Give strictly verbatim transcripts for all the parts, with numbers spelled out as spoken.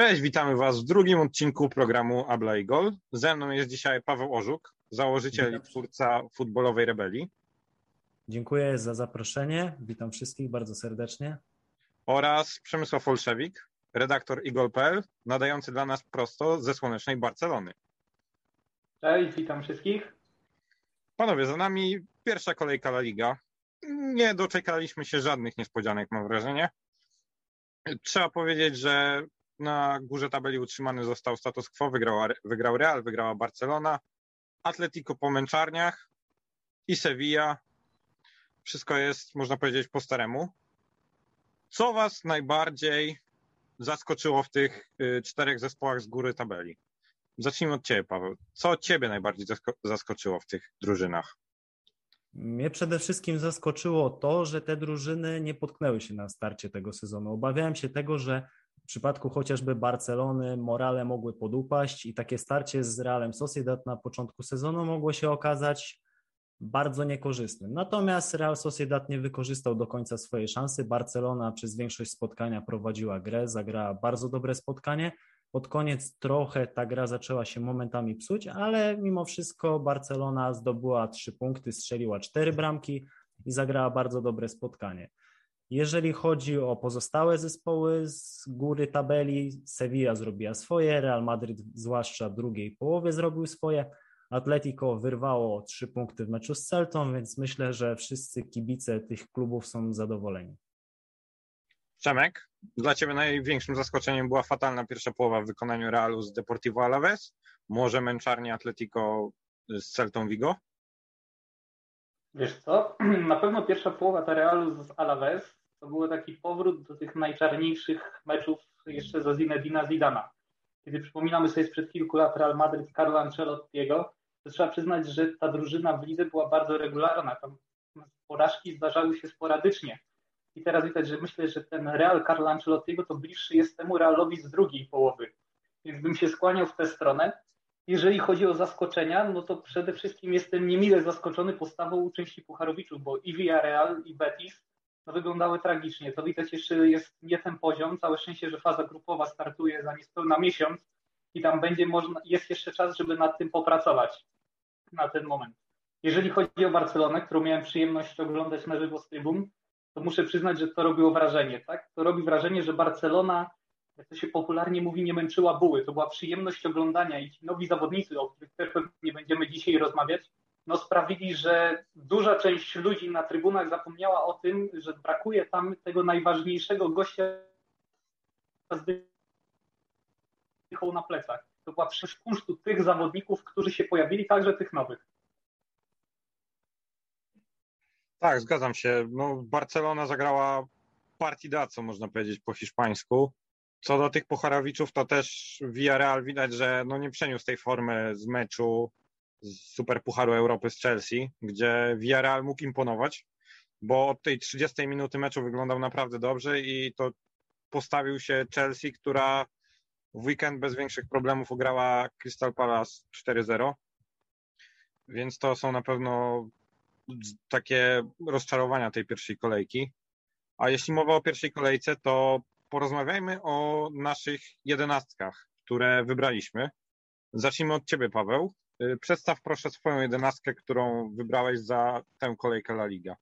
Cześć, witamy Was w drugim odcinku programu Abla i Gol. Ze mną jest dzisiaj Paweł Orzuch, założyciel i twórca Futbolowej Rebelii. Dziękuję za zaproszenie, witam wszystkich bardzo serdecznie. Oraz Przemysław Olszewik, redaktor Igol kropka pe el, nadający dla nas prosto ze słonecznej Barcelony. Cześć, witam wszystkich. Panowie, za nami pierwsza kolejka La Liga. Nie doczekaliśmy się żadnych niespodzianek, mam wrażenie. Trzeba powiedzieć, że na górze tabeli utrzymany został status quo, wygrała, wygrał Real, wygrała Barcelona, Atletico po męczarniach i Sevilla. Wszystko jest, można powiedzieć, po staremu. Co Was najbardziej zaskoczyło w tych czterech zespołach z góry tabeli? Zacznijmy od Ciebie, Paweł. Co Ciebie najbardziej zaskoczyło w tych drużynach? Mnie przede wszystkim zaskoczyło to, że te drużyny nie potknęły się na starcie tego sezonu. Obawiałem się tego, że w przypadku chociażby Barcelony morale mogły podupaść i takie starcie z Realem Sociedad na początku sezonu mogło się okazać bardzo niekorzystnym. Natomiast Real Sociedad nie wykorzystał do końca swojej szansy. Barcelona przez większość spotkania prowadziła grę, zagrała bardzo dobre spotkanie. Pod koniec trochę ta gra zaczęła się momentami psuć, ale mimo wszystko Barcelona zdobyła trzy punkty, strzeliła cztery bramki i zagrała bardzo dobre spotkanie. Jeżeli chodzi o pozostałe zespoły z góry tabeli, Sevilla zrobiła swoje, Real Madryt zwłaszcza w drugiej połowie zrobił swoje, Atletico wyrwało trzy punkty w meczu z Celtą, więc myślę, że wszyscy kibice tych klubów są zadowoleni. Przemek, dla Ciebie największym zaskoczeniem była fatalna pierwsza połowa w wykonaniu Realu z Deportivo Alaves, może męczarnia Atletico z Celtą Vigo? Wiesz co, na pewno pierwsza połowa ta Realu z Alaves to był taki powrót do tych najczarniejszych meczów jeszcze za Zinedina Zidana. Kiedy przypominamy sobie sprzed kilku lat Real Madryt i Carlo Ancelottiego, to trzeba przyznać, że ta drużyna w lidze była bardzo regularna. Tam porażki zdarzały się sporadycznie. I teraz widać, że myślę, że ten Real Carlo Ancelottiego to bliższy jest temu Realowi z drugiej połowy. Więc bym się skłaniał w tę stronę. Jeżeli chodzi o zaskoczenia, no to przede wszystkim jestem niemile zaskoczony postawą u części pucharowiczów, bo i Villarreal, i Betis no wyglądały tragicznie. To widać jeszcze jest nie ten poziom. Całe szczęście, że faza grupowa startuje za niespełna miesiąc i tam będzie można, jest jeszcze czas, żeby nad tym popracować na ten moment. Jeżeli chodzi o Barcelonę, którą miałem przyjemność oglądać na żywo z trybun, to muszę przyznać, że to robiło wrażenie, tak? To robi wrażenie, że Barcelona, jak to się popularnie mówi, nie męczyła buły. To była przyjemność oglądania i ci nowi zawodnicy, o których też pewnie będziemy dzisiaj rozmawiać, no sprawili, że duża część ludzi na trybunach zapomniała o tym, że brakuje tam tego najważniejszego gościa z dychą na plecach. To była przyszłość kunsztu tych zawodników, którzy się pojawili, także tych nowych. Tak, zgadzam się. No, Barcelona zagrała partidaco, można powiedzieć, po hiszpańsku. Co do tych pucharowiczów, to też Villarreal widać, że no nie przeniósł tej formy z meczu z Superpucharu Europy z Chelsea, gdzie Villarreal mógł imponować, bo od tej trzydziestej minuty meczu wyglądał naprawdę dobrze i to postawił się Chelsea, która w weekend bez większych problemów ugrała Crystal Palace cztery zero, więc to są na pewno takie rozczarowania tej pierwszej kolejki. A jeśli mowa o pierwszej kolejce, to porozmawiajmy o naszych jedenastkach, które wybraliśmy. Zacznijmy od Ciebie, Paweł. Przedstaw proszę swoją jedenastkę, którą wybrałeś za tę kolejkę La Liga.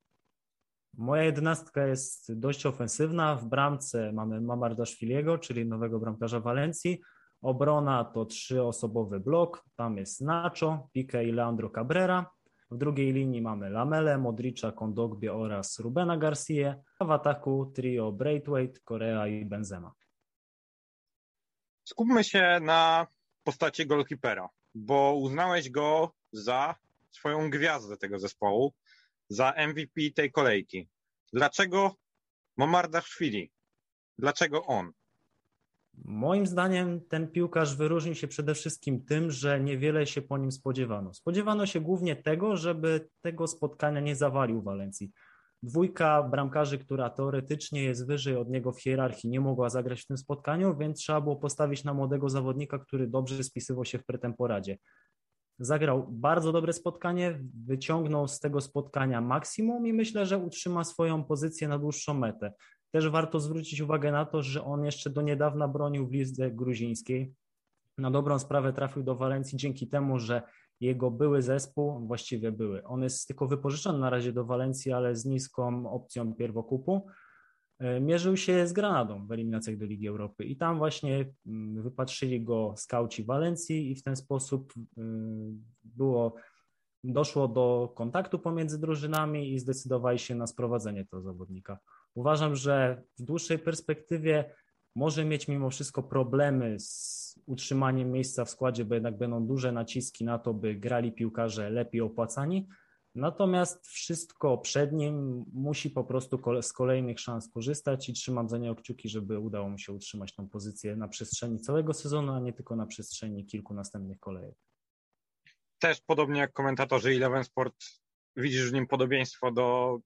Moja jedenastka jest dość ofensywna. W bramce mamy Mamardashviliego, czyli nowego bramkarza Walencji. Obrona to trzyosobowy blok. Tam jest Nacho, Piqué i Leandro Cabrera. W drugiej linii mamy Lamelę, Modricza, Kondogbie oraz Rubena Garcia, a w ataku trio Braithwaite, Korea i Benzema. Skupmy się na postaci golkipera, bo uznałeś go za swoją gwiazdę tego zespołu, za em wi pi tej kolejki. Dlaczego Mamardashvili? Dlaczego on? Moim zdaniem ten piłkarz wyróżnił się przede wszystkim tym, że niewiele się po nim spodziewano. Spodziewano się głównie tego, żeby tego spotkania nie zawalił Walencji. Dwójka bramkarzy, która teoretycznie jest wyżej od niego w hierarchii, nie mogła zagrać w tym spotkaniu, więc trzeba było postawić na młodego zawodnika, który dobrze spisywał się w pretemporadzie. Zagrał bardzo dobre spotkanie, wyciągnął z tego spotkania maksimum i myślę, że utrzyma swoją pozycję na dłuższą metę. Też warto zwrócić uwagę na to, że on jeszcze do niedawna bronił w lidze gruzińskiej. Na dobrą sprawę trafił do Walencji dzięki temu, że jego były zespół, właściwie były, on jest tylko wypożyczony na razie do Walencji, ale z niską opcją pierwokupu, mierzył się z Granadą w eliminacjach do Ligi Europy i tam właśnie wypatrzyli go skauci Walencji i w ten sposób było, doszło do kontaktu pomiędzy drużynami i zdecydowali się na sprowadzenie tego zawodnika. Uważam, że w dłuższej perspektywie może mieć mimo wszystko problemy z utrzymaniem miejsca w składzie, bo jednak będą duże naciski na to, by grali piłkarze lepiej opłacani, natomiast wszystko przed nim musi po prostu z kolejnych szans korzystać i trzymam za niego kciuki, żeby udało mu się utrzymać tą pozycję na przestrzeni całego sezonu, a nie tylko na przestrzeni kilku następnych kolejek. Też podobnie jak komentatorzy Eleven Sport, widzisz w nim podobieństwo do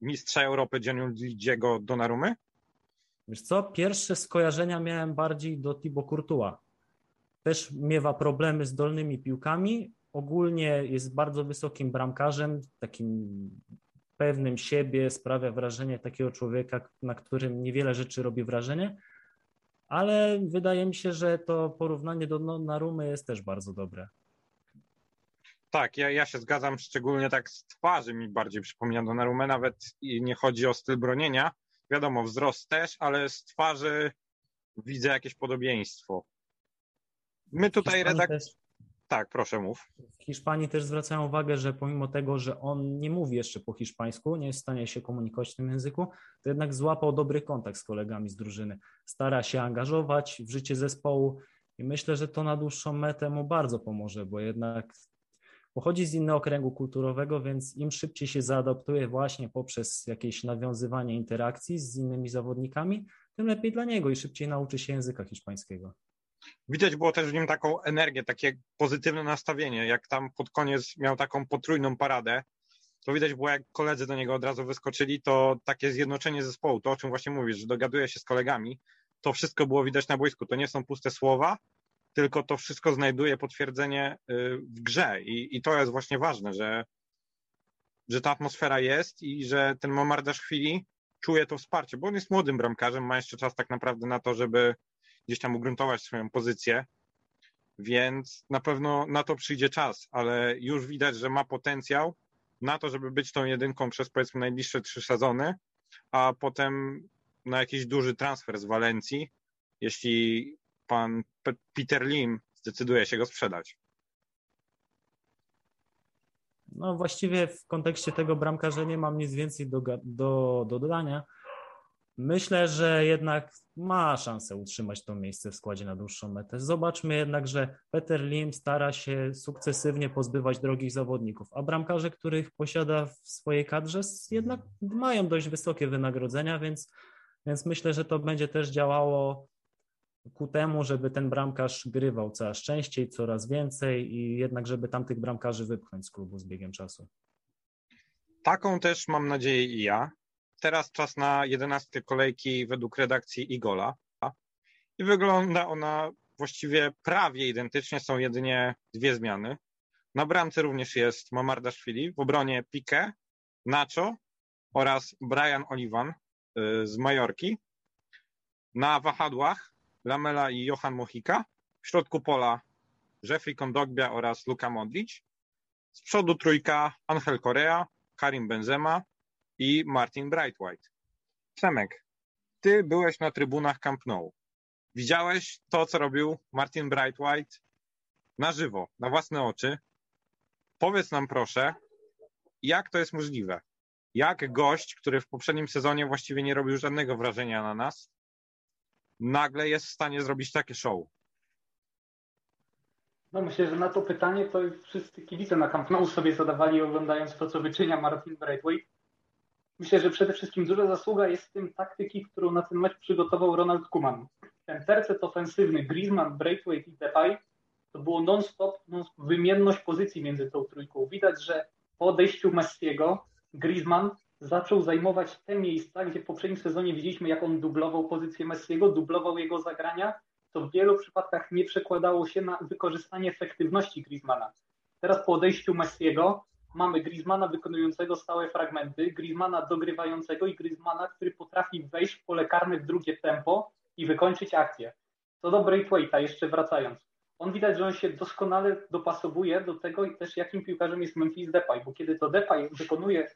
mistrza Europy Gianluigiego Donnarummy? Wiesz co, pierwsze skojarzenia miałem bardziej do Thibaut Courtois. Też miewa problemy z dolnymi piłkami, ogólnie jest bardzo wysokim bramkarzem, takim pewnym siebie, sprawia wrażenie takiego człowieka, na którym niewiele rzeczy robi wrażenie, ale wydaje mi się, że to porównanie do Donnarummy jest też bardzo dobre. Tak, ja, ja się zgadzam, szczególnie tak z twarzy mi bardziej przypomina Donnarummę, nawet i nie chodzi o styl bronienia, wiadomo, wzrost też, ale z twarzy widzę jakieś podobieństwo. My tutaj redakcja... Tak, proszę, mów. W Hiszpanii też zwracają uwagę, że pomimo tego, że on nie mówi jeszcze po hiszpańsku, nie jest w stanie się komunikować w tym języku, to jednak złapał dobry kontakt z kolegami z drużyny. Stara się angażować w życie zespołu i myślę, że to na dłuższą metę mu bardzo pomoże, bo jednak pochodzi z innego kręgu kulturowego, więc im szybciej się zaadaptuje właśnie poprzez jakieś nawiązywanie interakcji z innymi zawodnikami, tym lepiej dla niego i szybciej nauczy się języka hiszpańskiego. Widać było też w nim taką energię, takie pozytywne nastawienie, jak tam pod koniec miał taką potrójną paradę, to widać było, jak koledzy do niego od razu wyskoczyli, to takie zjednoczenie zespołu, to o czym właśnie mówisz, że dogaduje się z kolegami, to wszystko było widać na boisku, to nie są puste słowa, tylko to wszystko znajduje potwierdzenie w grze i, i to jest właśnie ważne, że, że ta atmosfera jest i że ten Mamardashvili czuje to wsparcie, bo on jest młodym bramkarzem, ma jeszcze czas tak naprawdę na to, żeby gdzieś tam ugruntować swoją pozycję, więc na pewno na to przyjdzie czas, ale już widać, że ma potencjał na to, żeby być tą jedynką przez powiedzmy najbliższe trzy sezony, a potem na jakiś duży transfer z Walencji, jeśli pan Peter Lim zdecyduje się go sprzedać. No właściwie w kontekście tego bramkarza nie mam nic więcej do, do, do dodania. Myślę, że jednak ma szansę utrzymać to miejsce w składzie na dłuższą metę. Zobaczmy jednak, że Peter Lim stara się sukcesywnie pozbywać drogich zawodników, a bramkarze, których posiada w swojej kadrze, jednak mają dość wysokie wynagrodzenia, więc, więc myślę, że to będzie też działało ku temu, żeby ten bramkarz grywał coraz częściej, coraz więcej i jednak, żeby tamtych bramkarzy wypchnąć z klubu z biegiem czasu. Taką też mam nadzieję i ja. Teraz czas na jedenaste kolejki według redakcji Igola i wygląda ona właściwie prawie identycznie, są jedynie dwie zmiany. Na bramce również jest Mamardashvili, w obronie Piqué, Nacho oraz Brian Olivan z Majorki. Na wahadłach Lamela i Johan Mojica, w środku pola Jeffrey Kondogbia oraz Luka Modrić, z przodu trójka Angel Correa, Karim Benzema i Martin Braithwaite. Przemek, ty byłeś na trybunach Camp Nou. Widziałeś to, co robił Martin Braithwaite na żywo, na własne oczy. Powiedz nam proszę, jak to jest możliwe? Jak gość, który w poprzednim sezonie właściwie nie robił żadnego wrażenia na nas, nagle jest w stanie zrobić takie show? No myślę, że na to pytanie to wszyscy kibice na Camp Nou sobie zadawali, oglądając to, co wyczynia Martin Braithwaite. Myślę, że przede wszystkim duża zasługa jest w tym taktyki, którą na ten mecz przygotował Ronald Koeman. Ten tercet ofensywny Griezmann, Braithwaite i Depay to było non-stop, non-stop wymienność pozycji między tą trójką. Widać, że po odejściu Messiego Griezmann zaczął zajmować te miejsca, gdzie w poprzednim sezonie widzieliśmy, jak on dublował pozycję Messiego, dublował jego zagrania, to w wielu przypadkach nie przekładało się na wykorzystanie efektywności Griezmana. Teraz po odejściu Messiego mamy Griezmana wykonującego stałe fragmenty, Griezmana dogrywającego i Griezmana, który potrafi wejść w pole karne w drugie tempo i wykończyć akcję. Co do Braithwaite'a, jeszcze wracając. On widać, że on się doskonale dopasowuje do tego i też jakim piłkarzem jest Memphis Depay, bo kiedy to Depay wykonuje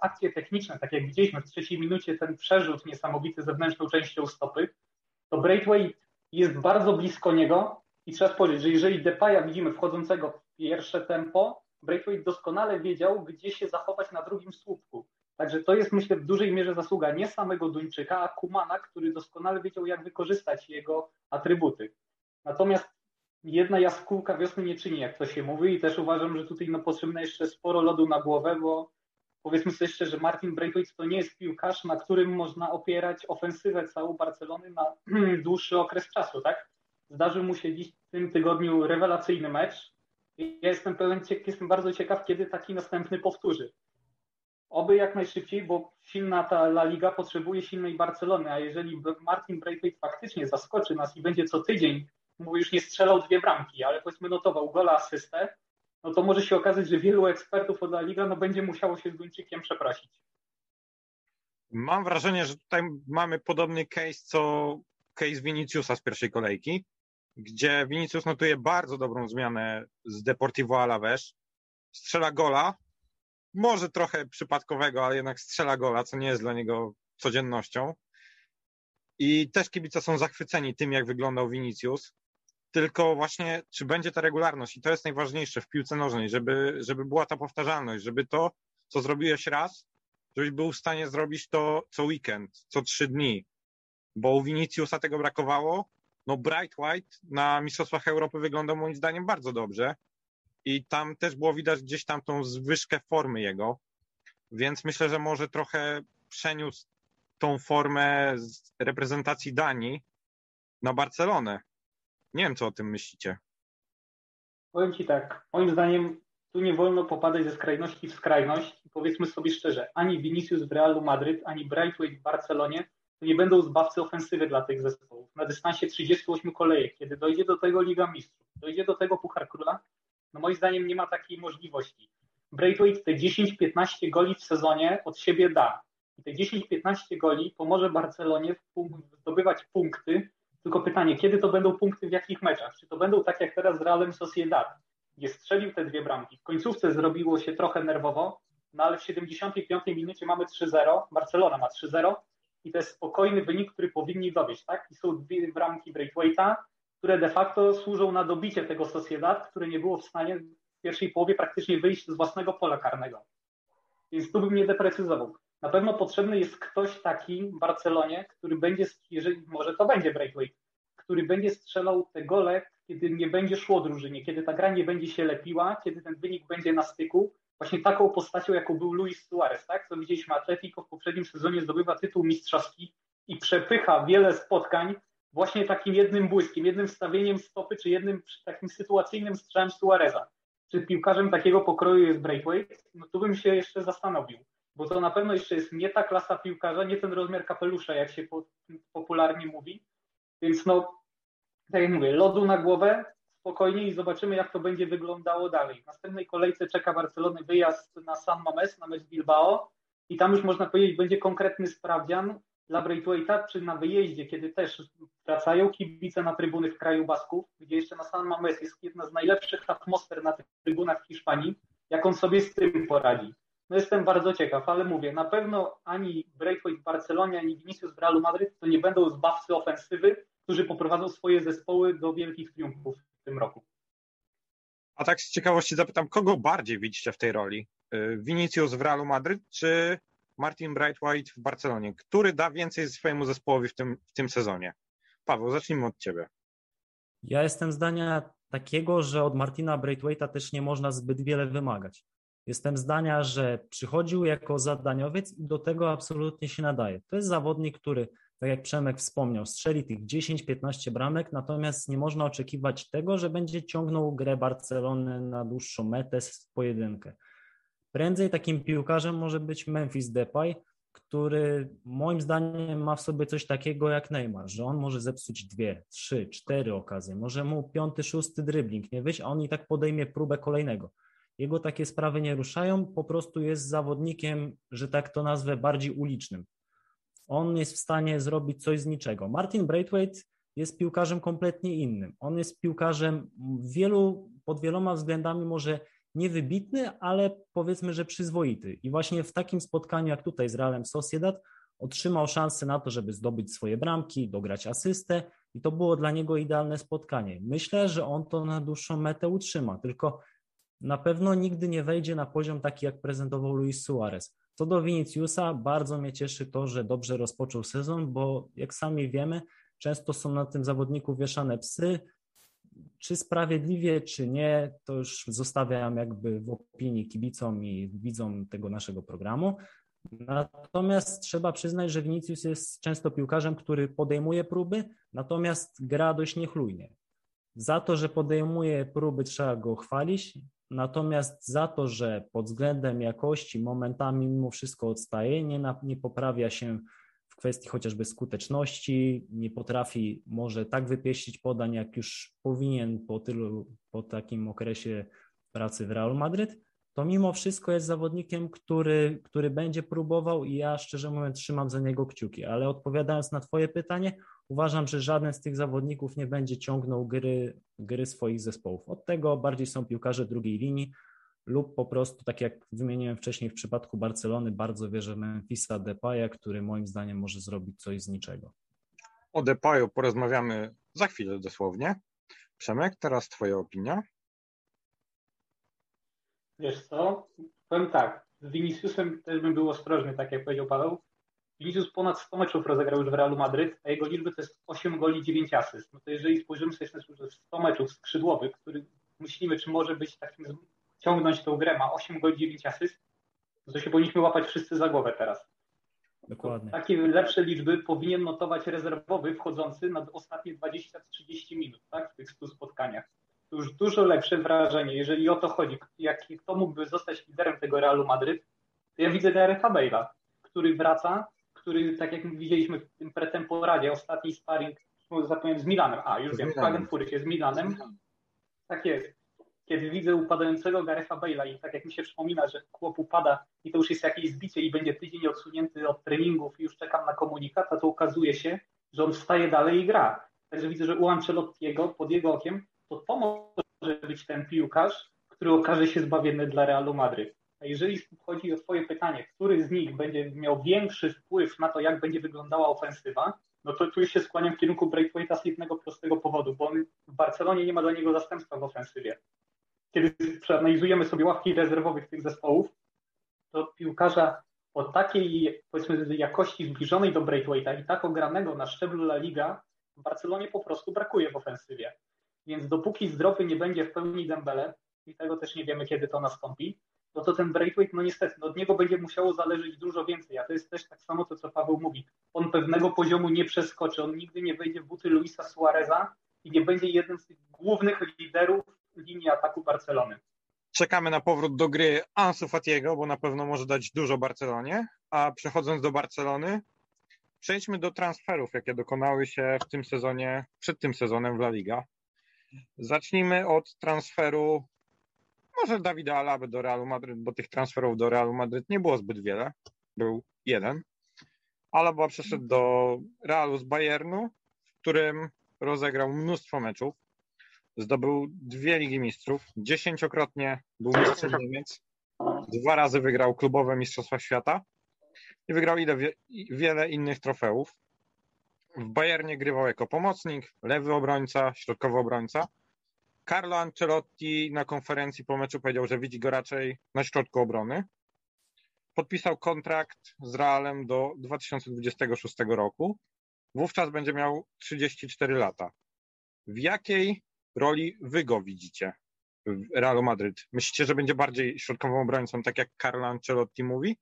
akcje techniczne, tak jak widzieliśmy w trzeciej minucie, ten przerzut niesamowity zewnętrzną częścią stopy, to Braithwaite jest bardzo blisko niego i trzeba spojrzeć, że jeżeli Depaya widzimy wchodzącego w pierwsze tempo, Braithwaite doskonale wiedział, gdzie się zachować na drugim słupku. Także to jest, myślę, w dużej mierze zasługa nie samego Duńczyka, a Koemana, który doskonale wiedział, jak wykorzystać jego atrybuty. Natomiast jedna jaskółka wiosny nie czyni, jak to się mówi, i też uważam, że tutaj no, potrzebne jeszcze sporo lodu na głowę, bo powiedzmy sobie szczerze, Martin Braithwaite to nie jest piłkarz, na którym można opierać ofensywę całą Barcelony na dłuższy okres czasu, tak? Zdarzył mu się dziś w tym tygodniu rewelacyjny mecz. Ja jestem pewien, jestem bardzo ciekaw, kiedy taki następny powtórzy. Oby jak najszybciej, bo silna ta La Liga potrzebuje silnej Barcelony, a jeżeli Martin Braithwaite faktycznie zaskoczy nas i będzie co tydzień, bo już nie strzelał dwie bramki, ale powiedzmy notował gola, asystę, no to może się okazać, że wielu ekspertów od La Liga no będzie musiało się z Duńczykiem przeprosić. Mam wrażenie, że tutaj mamy podobny case, co case Viniciusa z pierwszej kolejki, gdzie Vinicius notuje bardzo dobrą zmianę z Deportivo Alavés, strzela gola, może trochę przypadkowego, ale jednak strzela gola, co nie jest dla niego codziennością. I też kibice są zachwyceni tym, jak wyglądał Vinicius, tylko właśnie, czy będzie ta regularność, i to jest najważniejsze w piłce nożnej, żeby, żeby była ta powtarzalność, żeby to, co zrobiłeś raz, żebyś był w stanie zrobić to co weekend, co trzy dni, bo u Viniciusa tego brakowało. No Braithwaite na Mistrzostwach Europy wyglądał moim zdaniem bardzo dobrze i tam też było widać gdzieś tam tą zwyżkę formy jego, więc myślę, że może trochę przeniósł tą formę z reprezentacji Danii na Barcelonę. Nie wiem, co o tym myślicie. Powiem Ci tak, moim zdaniem tu nie wolno popadać ze skrajności w skrajność. Powiedzmy sobie szczerze, ani Vinicius w Realu Madryt, ani Braithwaite w Barcelonie to nie będą zbawcy ofensywy dla tych zespołów. Na dystansie trzydziestu ośmiu kolejek, kiedy dojdzie do tego Liga Mistrzów, dojdzie do tego Puchar Króla, no moim zdaniem nie ma takiej możliwości. Braithwaite te dziesięć piętnaście goli w sezonie od siebie da. I te dziesięć piętnaście goli pomoże Barcelonie zdobywać punkty. Tylko pytanie, kiedy to będą punkty, w jakich meczach? Czy to będą tak jak teraz z Realem Sociedad, gdzie strzelił te dwie bramki? W końcówce zrobiło się trochę nerwowo, no ale w siedemdziesiątej piątej minucie mamy trzy zero, Barcelona ma trzy zero i to jest spokojny wynik, który powinni dowieść, tak? I są dwie bramki Braithwaite'a, które de facto służą na dobicie tego Sociedad, które nie było w stanie w pierwszej połowie praktycznie wyjść z własnego pola karnego. Więc tu bym nie deprecyzował. Na pewno potrzebny jest ktoś taki w Barcelonie, który będzie, jeżeli może to będzie Braithwaite, który będzie strzelał te gole, kiedy nie będzie szło drużynie, kiedy ta gra nie będzie się lepiła, kiedy ten wynik będzie na styku. Właśnie taką postacią, jaką był Luis Suarez, tak? Co widzieliśmy, Atletico w poprzednim sezonie zdobywa tytuł mistrzowski i przepycha wiele spotkań właśnie takim jednym błyskiem, jednym wstawieniem stopy, czy jednym takim sytuacyjnym strzałem Suareza. Czy piłkarzem takiego pokroju jest Braithwaite? No tu bym się jeszcze zastanowił. Bo to na pewno jeszcze jest nie ta klasa piłkarza, nie ten rozmiar kapelusza, jak się po, popularnie mówi. Więc no, tak jak mówię, lodu na głowę, spokojnie i zobaczymy, jak to będzie wyglądało dalej. W następnej kolejce czeka Barcelony wyjazd na San Mamés, na mecz Bilbao i tam już można powiedzieć, będzie konkretny sprawdzian dla Braithwaite'a, czy na wyjeździe, kiedy też wracają kibice na trybuny w kraju Basków, gdzie jeszcze na San Mamés jest jedna z najlepszych atmosfer na tych trybunach w Hiszpanii, jak on sobie z tym poradzi. No jestem bardzo ciekaw, ale mówię, na pewno ani Braithwaite w Barcelonie, ani Vinicius w Realu Madryt to nie będą zbawcy ofensywy, którzy poprowadzą swoje zespoły do wielkich triumfów w tym roku. A tak z ciekawości zapytam, kogo bardziej widzicie w tej roli? Vinicius w Realu Madryt czy Martin Braithwaite w Barcelonie? Który da więcej swojemu zespołowi w tym, w tym sezonie? Paweł, zacznijmy od Ciebie. Ja jestem zdania takiego, że od Martina Braithwaite'a też nie można zbyt wiele wymagać. Jestem zdania, że przychodził jako zadaniowiec i do tego absolutnie się nadaje. To jest zawodnik, który, tak jak Przemek wspomniał, strzeli tych dziesięć piętnaście bramek, natomiast nie można oczekiwać tego, że będzie ciągnął grę Barcelony na dłuższą metę w pojedynkę. Prędzej takim piłkarzem może być Memphis Depay, który moim zdaniem ma w sobie coś takiego jak Neymar, że on może zepsuć dwie, trzy, cztery okazje, może mu piąty, szósty drybling nie wyjść, a on i tak podejmie próbę kolejnego. Jego takie sprawy nie ruszają, po prostu jest zawodnikiem, że tak to nazwę, bardziej ulicznym. On jest w stanie zrobić coś z niczego. Martin Braithwaite jest piłkarzem kompletnie innym. On jest piłkarzem wielu, pod wieloma względami może niewybitny, ale powiedzmy, że przyzwoity. I właśnie w takim spotkaniu jak tutaj z Realem Sociedad otrzymał szansę na to, żeby zdobyć swoje bramki, dograć asystę i to było dla niego idealne spotkanie. Myślę, że on to na dłuższą metę utrzyma, tylko na pewno nigdy nie wejdzie na poziom taki, jak prezentował Luis Suarez. Co do Viniciusa, bardzo mnie cieszy to, że dobrze rozpoczął sezon, bo jak sami wiemy, często są na tym zawodniku wieszane psy. Czy sprawiedliwie, czy nie, to już zostawiam jakby w opinii kibicom i widzom tego naszego programu. Natomiast trzeba przyznać, że Vinicius jest często piłkarzem, który podejmuje próby, natomiast gra dość niechlujnie. Za to, że podejmuje próby, trzeba go chwalić, natomiast za to, że pod względem jakości momentami mimo wszystko odstaje, nie, na, nie poprawia się w kwestii chociażby skuteczności, nie potrafi może tak wypieścić podań, jak już powinien po tylu, po takim okresie pracy w Realu Madryt, to mimo wszystko jest zawodnikiem, który, który będzie próbował i ja szczerze mówiąc trzymam za niego kciuki, ale odpowiadając na twoje pytanie, uważam, że żaden z tych zawodników nie będzie ciągnął gry, gry swoich zespołów. Od tego bardziej są piłkarze drugiej linii lub po prostu, tak jak wymieniłem wcześniej w przypadku Barcelony, bardzo wierzę w Memphisa Depaya, który moim zdaniem może zrobić coś z niczego. O Depayu porozmawiamy za chwilę dosłownie. Przemek, teraz twoja opinia. Wiesz co, powiem tak, z Viniciusem też bym był ostrożny, tak jak powiedział Paweł. Vinicius ponad sto meczów rozegrał już w Realu Madryt, a jego liczby to jest osiem goli, dziewięć asyst. No to jeżeli spojrzymy sobie na sto meczów skrzydłowych, który myślimy, czy może być takim, ciągnąć tą grę, ma osiem goli, dziewięć asyst, no to się powinniśmy łapać wszyscy za głowę teraz. Dokładnie. To takie lepsze liczby powinien notować rezerwowy wchodzący na ostatnie dwadzieścia do trzydziestu minut, tak, w tych stu spotkaniach. To już dużo lepsze wrażenie, jeżeli o to chodzi. Jak kto mógłby zostać liderem tego Realu Madryt, to ja widzę Gareth'a Bale'a, który wraca, który, tak jak widzieliśmy w tym pretemporadzie, ostatni sparring, zapomniałem, z Milanem. A, już z wiem, Klagenfurt jest z Milanem. Tak jest. Kiedy widzę upadającego Gareth'a Bale'a i tak jak mi się przypomina, że chłop upada i to już jest jakieś zbicie i będzie tydzień odsunięty od treningów i już czekam na komunikat, a to okazuje się, że on wstaje dalej i gra. Także widzę, że u Ancelottiego, pod jego okiem, to to może być ten piłkarz, który okaże się zbawienny dla Realu Madryt. A jeżeli chodzi o twoje pytanie, który z nich będzie miał większy wpływ na to, jak będzie wyglądała ofensywa, no to tu już się skłaniam w kierunku Braithwaite'a z jednego prostego powodu, bo on w Barcelonie nie ma dla niego zastępstwa w ofensywie. Kiedy przeanalizujemy sobie ławki rezerwowych tych zespołów, to piłkarza o takiej, powiedzmy, jakości zbliżonej do Braithwaite'a i tak ogranego na szczeblu La Liga w Barcelonie po prostu brakuje w ofensywie. Więc dopóki zdrowy nie będzie w pełni Dembele, i tego też nie wiemy, kiedy to nastąpi, no to ten Braithwaite, no niestety, no od niego będzie musiało zależeć dużo więcej, a to jest też tak samo to, co Paweł mówi. On pewnego poziomu nie przeskoczy, on nigdy nie wejdzie w buty Luisa Suareza i nie będzie jednym z tych głównych liderów linii ataku Barcelony. Czekamy na powrót do gry Ansu Fatiego, bo na pewno może dać dużo Barcelonie, a przechodząc do Barcelony, przejdźmy do transferów, jakie dokonały się w tym sezonie, przed tym sezonem w La Liga. Zacznijmy od transferu może Davida Alaby do Realu Madryt, bo tych transferów do Realu Madryt nie było zbyt wiele. Był jeden. Alaba przeszedł do Realu z Bayernu, w którym rozegrał mnóstwo meczów. Zdobył dwie Ligi Mistrzów. Dziesięciokrotnie był mistrzem Niemiec. Dwa razy wygrał klubowe Mistrzostwa Świata. I wygrał ile, wiele innych trofeów. W Bayernie grywał jako pomocnik, lewy obrońca, środkowy obrońca. Carlo Ancelotti na konferencji po meczu powiedział, że widzi go raczej na środku obrony. Podpisał kontrakt z Realem do dwa tysiące dwudziestego szóstego roku. Wówczas będzie miał trzydzieści cztery lata. W jakiej roli wy go widzicie w Realu Madryt? Myślicie, że będzie bardziej środkowym obrońcą, tak jak Carlo Ancelotti mówi?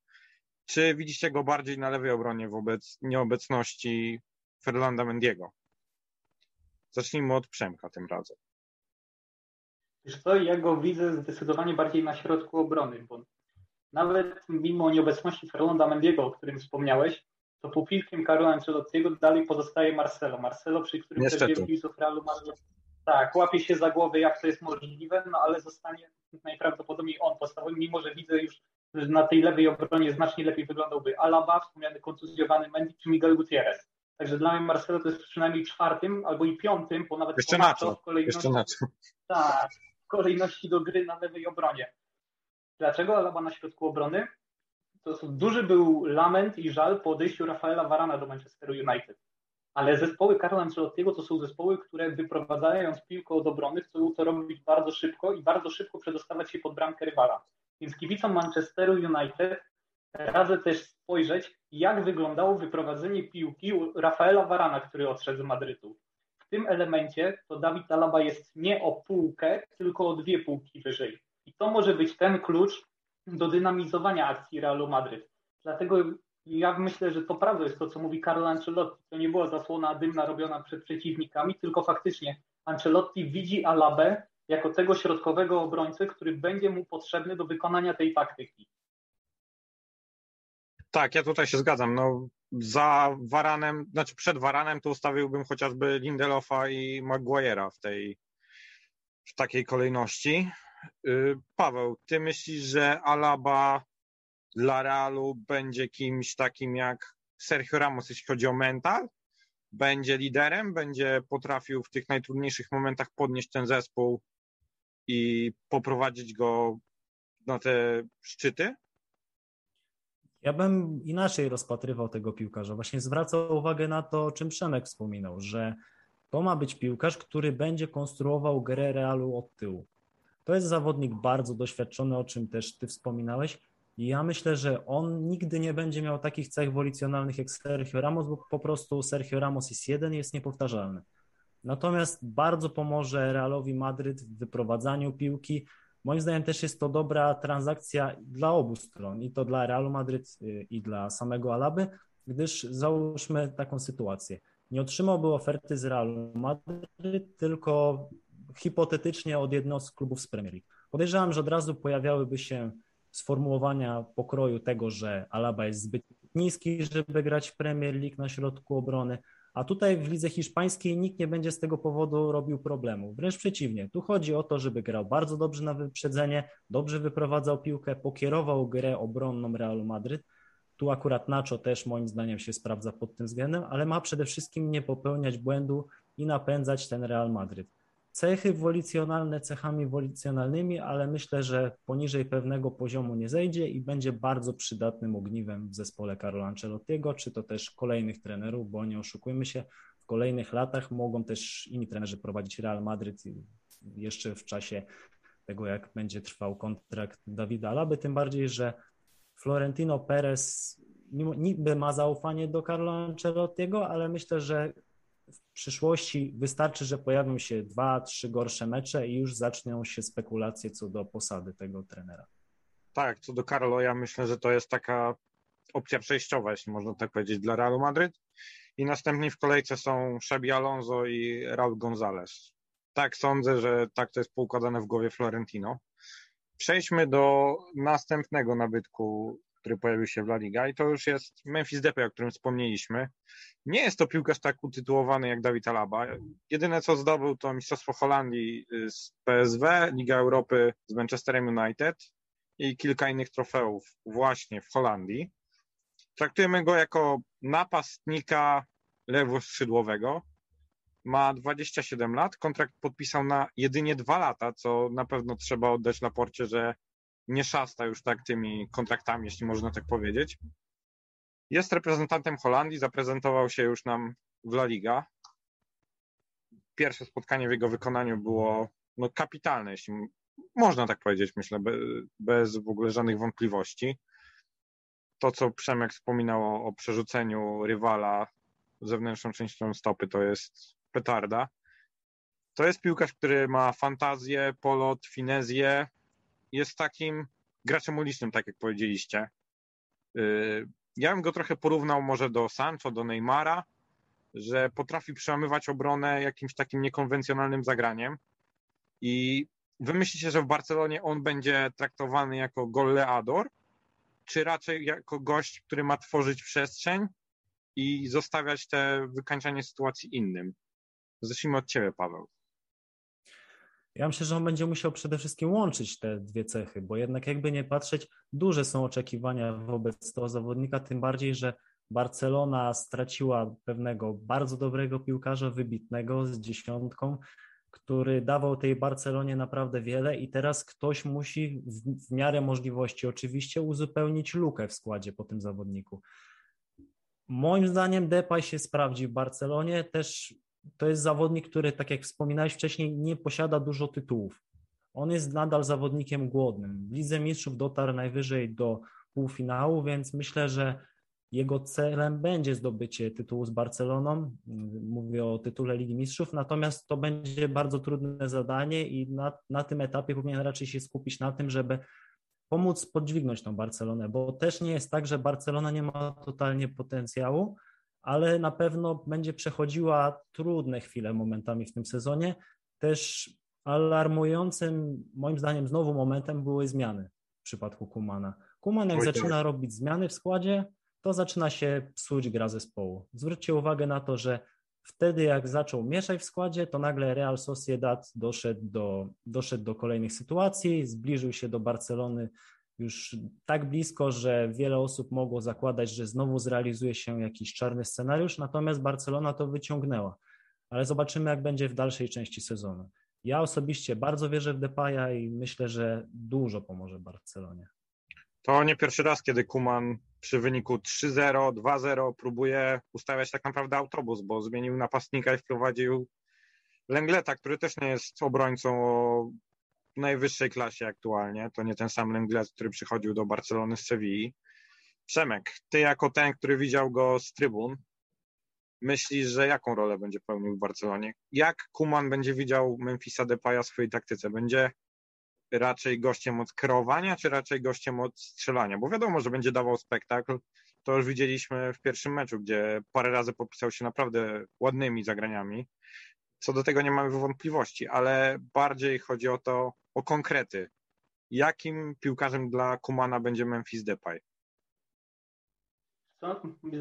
Czy widzicie go bardziej na lewej obronie wobec nieobecności Fernanda Mendiego? Zacznijmy od Przemka tym razem. Wiesz co, ja go widzę zdecydowanie bardziej na środku obrony, bo nawet mimo nieobecności Fernanda Mendiego, o którym wspomniałeś, to pupilkiem Carlo Ancelottiego dalej pozostaje Marcelo. Marcelo, przy którym też wielu kibiców Realu Madryt Tak, łapie się za głowę, jak to jest możliwe, no ale zostanie najprawdopodobniej on podstawowym, mimo że widzę już, że na tej lewej obronie znacznie lepiej wyglądałby Alaba, wspomniany kontuzjowany Mendy czy Miguel Gutierrez. Także dla mnie Marcelo to jest przynajmniej czwartym albo i piątym, bo nawet jeszcze Nacho w kolejności, tak, w kolejności do gry na lewej obronie. Dlaczego Alaba na środku obrony? To duży był lament i żal po odejściu Rafaela Varana do Manchester United. Ale zespoły Carlo Ancelottiego to są zespoły, które wyprowadzając piłkę od obrony chcą to robić bardzo szybko i bardzo szybko przedostawać się pod bramkę rywala. Więc kibicom Manchesteru United radzę też spojrzeć, jak wyglądało wyprowadzenie piłki Rafaela Varana, który odszedł z Madrytu. W tym elemencie to David Alaba jest nie o półkę, tylko o dwie półki wyżej. I to może być ten klucz do dynamizowania akcji Realu Madryt. Dlatego ja myślę, że to prawda jest to, co mówi Carlo Ancelotti. To nie była zasłona dymna robiona przed przeciwnikami, tylko faktycznie Ancelotti widzi Alabę jako tego środkowego obrońcy, który będzie mu potrzebny do wykonania tej taktyki. Tak, ja tutaj się zgadzam. No, za Varanem, znaczy przed Varanem to ustawiłbym chociażby Lindelofa i Maguire'a w tej, w takiej kolejności. Paweł, ty myślisz, że Alaba dla Realu będzie kimś takim jak Sergio Ramos, jeśli chodzi o mental? Będzie liderem, będzie potrafił w tych najtrudniejszych momentach podnieść ten zespół i poprowadzić go na te szczyty? Ja bym inaczej rozpatrywał tego piłkarza. Właśnie zwracał uwagę na to, o czym Przemek wspominał, że to ma być piłkarz, który będzie konstruował grę Realu od tyłu. To jest zawodnik bardzo doświadczony, o czym też ty wspominałeś. I ja myślę, że on nigdy nie będzie miał takich cech wolicjonalnych jak Sergio Ramos, bo po prostu Sergio Ramos jest jeden i jest niepowtarzalny. Natomiast bardzo pomoże Realowi Madryt w wyprowadzaniu piłki. Moim zdaniem też jest to dobra transakcja dla obu stron, i to dla Realu Madryt i dla samego Alaby, gdyż załóżmy taką sytuację. Nie otrzymałby oferty z Realu Madryt, tylko hipotetycznie od jednego z klubów z Premier League. Podejrzewam, że od razu pojawiałyby się sformułowania pokroju tego, że Alaba jest zbyt niski, żeby grać w Premier League na środku obrony, a tutaj w lidze hiszpańskiej nikt nie będzie z tego powodu robił problemu. Wręcz przeciwnie, tu chodzi o to, żeby grał bardzo dobrze na wyprzedzenie, dobrze wyprowadzał piłkę, pokierował grę obronną Realu Madryt. Tu akurat Nacho też moim zdaniem się sprawdza pod tym względem, ale ma przede wszystkim nie popełniać błędu i napędzać ten Real Madryt. Cechy wolicjonalne cechami wolicjonalnymi, ale myślę, że poniżej pewnego poziomu nie zejdzie i będzie bardzo przydatnym ogniwem w zespole Carlo Ancelottiego, czy to też kolejnych trenerów, bo nie oszukujmy się, w kolejnych latach mogą też inni trenerzy prowadzić Real Madryt jeszcze w czasie tego, jak będzie trwał kontrakt Davida Alaby, tym bardziej, że Florentino Perez niby ma zaufanie do Carlo Ancelottiego, ale myślę, że w przyszłości wystarczy, że pojawią się dwa, trzy gorsze mecze i już zaczną się spekulacje co do posady tego trenera. Tak, co do Carlo, ja myślę, że to jest taka opcja przejściowa, jeśli można tak powiedzieć, dla Realu Madryt. I następni w kolejce są Xabi Alonso i Raul González. Tak sądzę, że tak to jest poukładane w głowie Florentino. Przejdźmy do następnego nabytku, który pojawił się w La Liga, i to już jest Memphis Depay, o którym wspomnieliśmy. Nie jest to piłkarz tak utytułowany jak David Alaba. Jedyne, co zdobył, to Mistrzostwo Holandii z P S W, Liga Europy z Manchesterem United i kilka innych trofeów właśnie w Holandii. Traktujemy go jako napastnika lewoskrzydłowego. Ma dwadzieścia siedem lat, kontrakt podpisał na jedynie dwa lata, co na pewno trzeba oddać Laporcie, że nie szasta już tak tymi kontraktami, jeśli można tak powiedzieć. Jest reprezentantem Holandii, zaprezentował się już nam w La Liga. Pierwsze spotkanie w jego wykonaniu było no, kapitalne, jeśli można tak powiedzieć, myślę, bez w ogóle żadnych wątpliwości. To, co Przemek wspominał o, o przerzuceniu rywala zewnętrzną częścią stopy, to jest petarda. To jest piłkarz, który ma fantazję, polot, finezję. Jest takim graczem ulicznym, tak jak powiedzieliście. Ja bym go trochę porównał może do Sancho, do Neymara, że potrafi przełamywać obronę jakimś takim niekonwencjonalnym zagraniem i wy myślicie, że w Barcelonie on będzie traktowany jako goleador, czy raczej jako gość, który ma tworzyć przestrzeń i zostawiać te wykańczanie sytuacji innym? Zacznijmy od ciebie, Paweł. Ja myślę, że on będzie musiał przede wszystkim łączyć te dwie cechy, bo jednak jakby nie patrzeć, duże są oczekiwania wobec tego zawodnika, tym bardziej, że Barcelona straciła pewnego bardzo dobrego piłkarza, wybitnego z dziesiątką, który dawał tej Barcelonie naprawdę wiele i teraz ktoś musi w, w miarę możliwości oczywiście uzupełnić lukę w składzie po tym zawodniku. Moim zdaniem Depay się sprawdzi w Barcelonie, też to jest zawodnik, który, tak jak wspominałeś wcześniej, nie posiada dużo tytułów. On jest nadal zawodnikiem głodnym. W Lidze Mistrzów dotarł najwyżej do półfinału, więc myślę, że jego celem będzie zdobycie tytułu z Barceloną, mówię o tytule Ligi Mistrzów, natomiast to będzie bardzo trudne zadanie i na, na tym etapie powinien raczej się skupić na tym, żeby pomóc podźwignąć tą Barcelonę, bo też nie jest tak, że Barcelona nie ma totalnie potencjału, ale na pewno będzie przechodziła trudne chwile momentami w tym sezonie. Też alarmującym moim zdaniem znowu momentem były zmiany w przypadku Koemana. Koeman jak zaczyna robić zmiany w składzie, to zaczyna się psuć gra zespołu. Zwróćcie uwagę na to, że wtedy jak zaczął mieszać w składzie, to nagle Real Sociedad doszedł do, doszedł do kolejnych sytuacji, zbliżył się do Barcelony już tak blisko, że wiele osób mogło zakładać, że znowu zrealizuje się jakiś czarny scenariusz, natomiast Barcelona to wyciągnęła. Ale zobaczymy, jak będzie w dalszej części sezonu. Ja osobiście bardzo wierzę w Depaya i myślę, że dużo pomoże Barcelonie. To nie pierwszy raz, kiedy Koeman przy wyniku trzy zero, dwa zero próbuje ustawiać tak naprawdę autobus, bo zmienił napastnika i wprowadził Lengleta, który też nie jest obrońcą o najwyższej klasie aktualnie. To nie ten sam Lenglet, który przychodził do Barcelony z Sewilli. Przemek, ty jako ten, który widział go z trybun, myślisz, że jaką rolę będzie pełnił w Barcelonie? Jak Koeman będzie widział Memphisa Depaya w swojej taktyce? Będzie raczej gościem od kreowania, czy raczej gościem od strzelania? Bo wiadomo, że będzie dawał spektakl. To już widzieliśmy w pierwszym meczu, gdzie parę razy popisał się naprawdę ładnymi zagraniami. Co do tego nie mamy wątpliwości, ale bardziej chodzi o to, o konkrety. Jakim piłkarzem dla Koemana będzie Memphis Depay? To,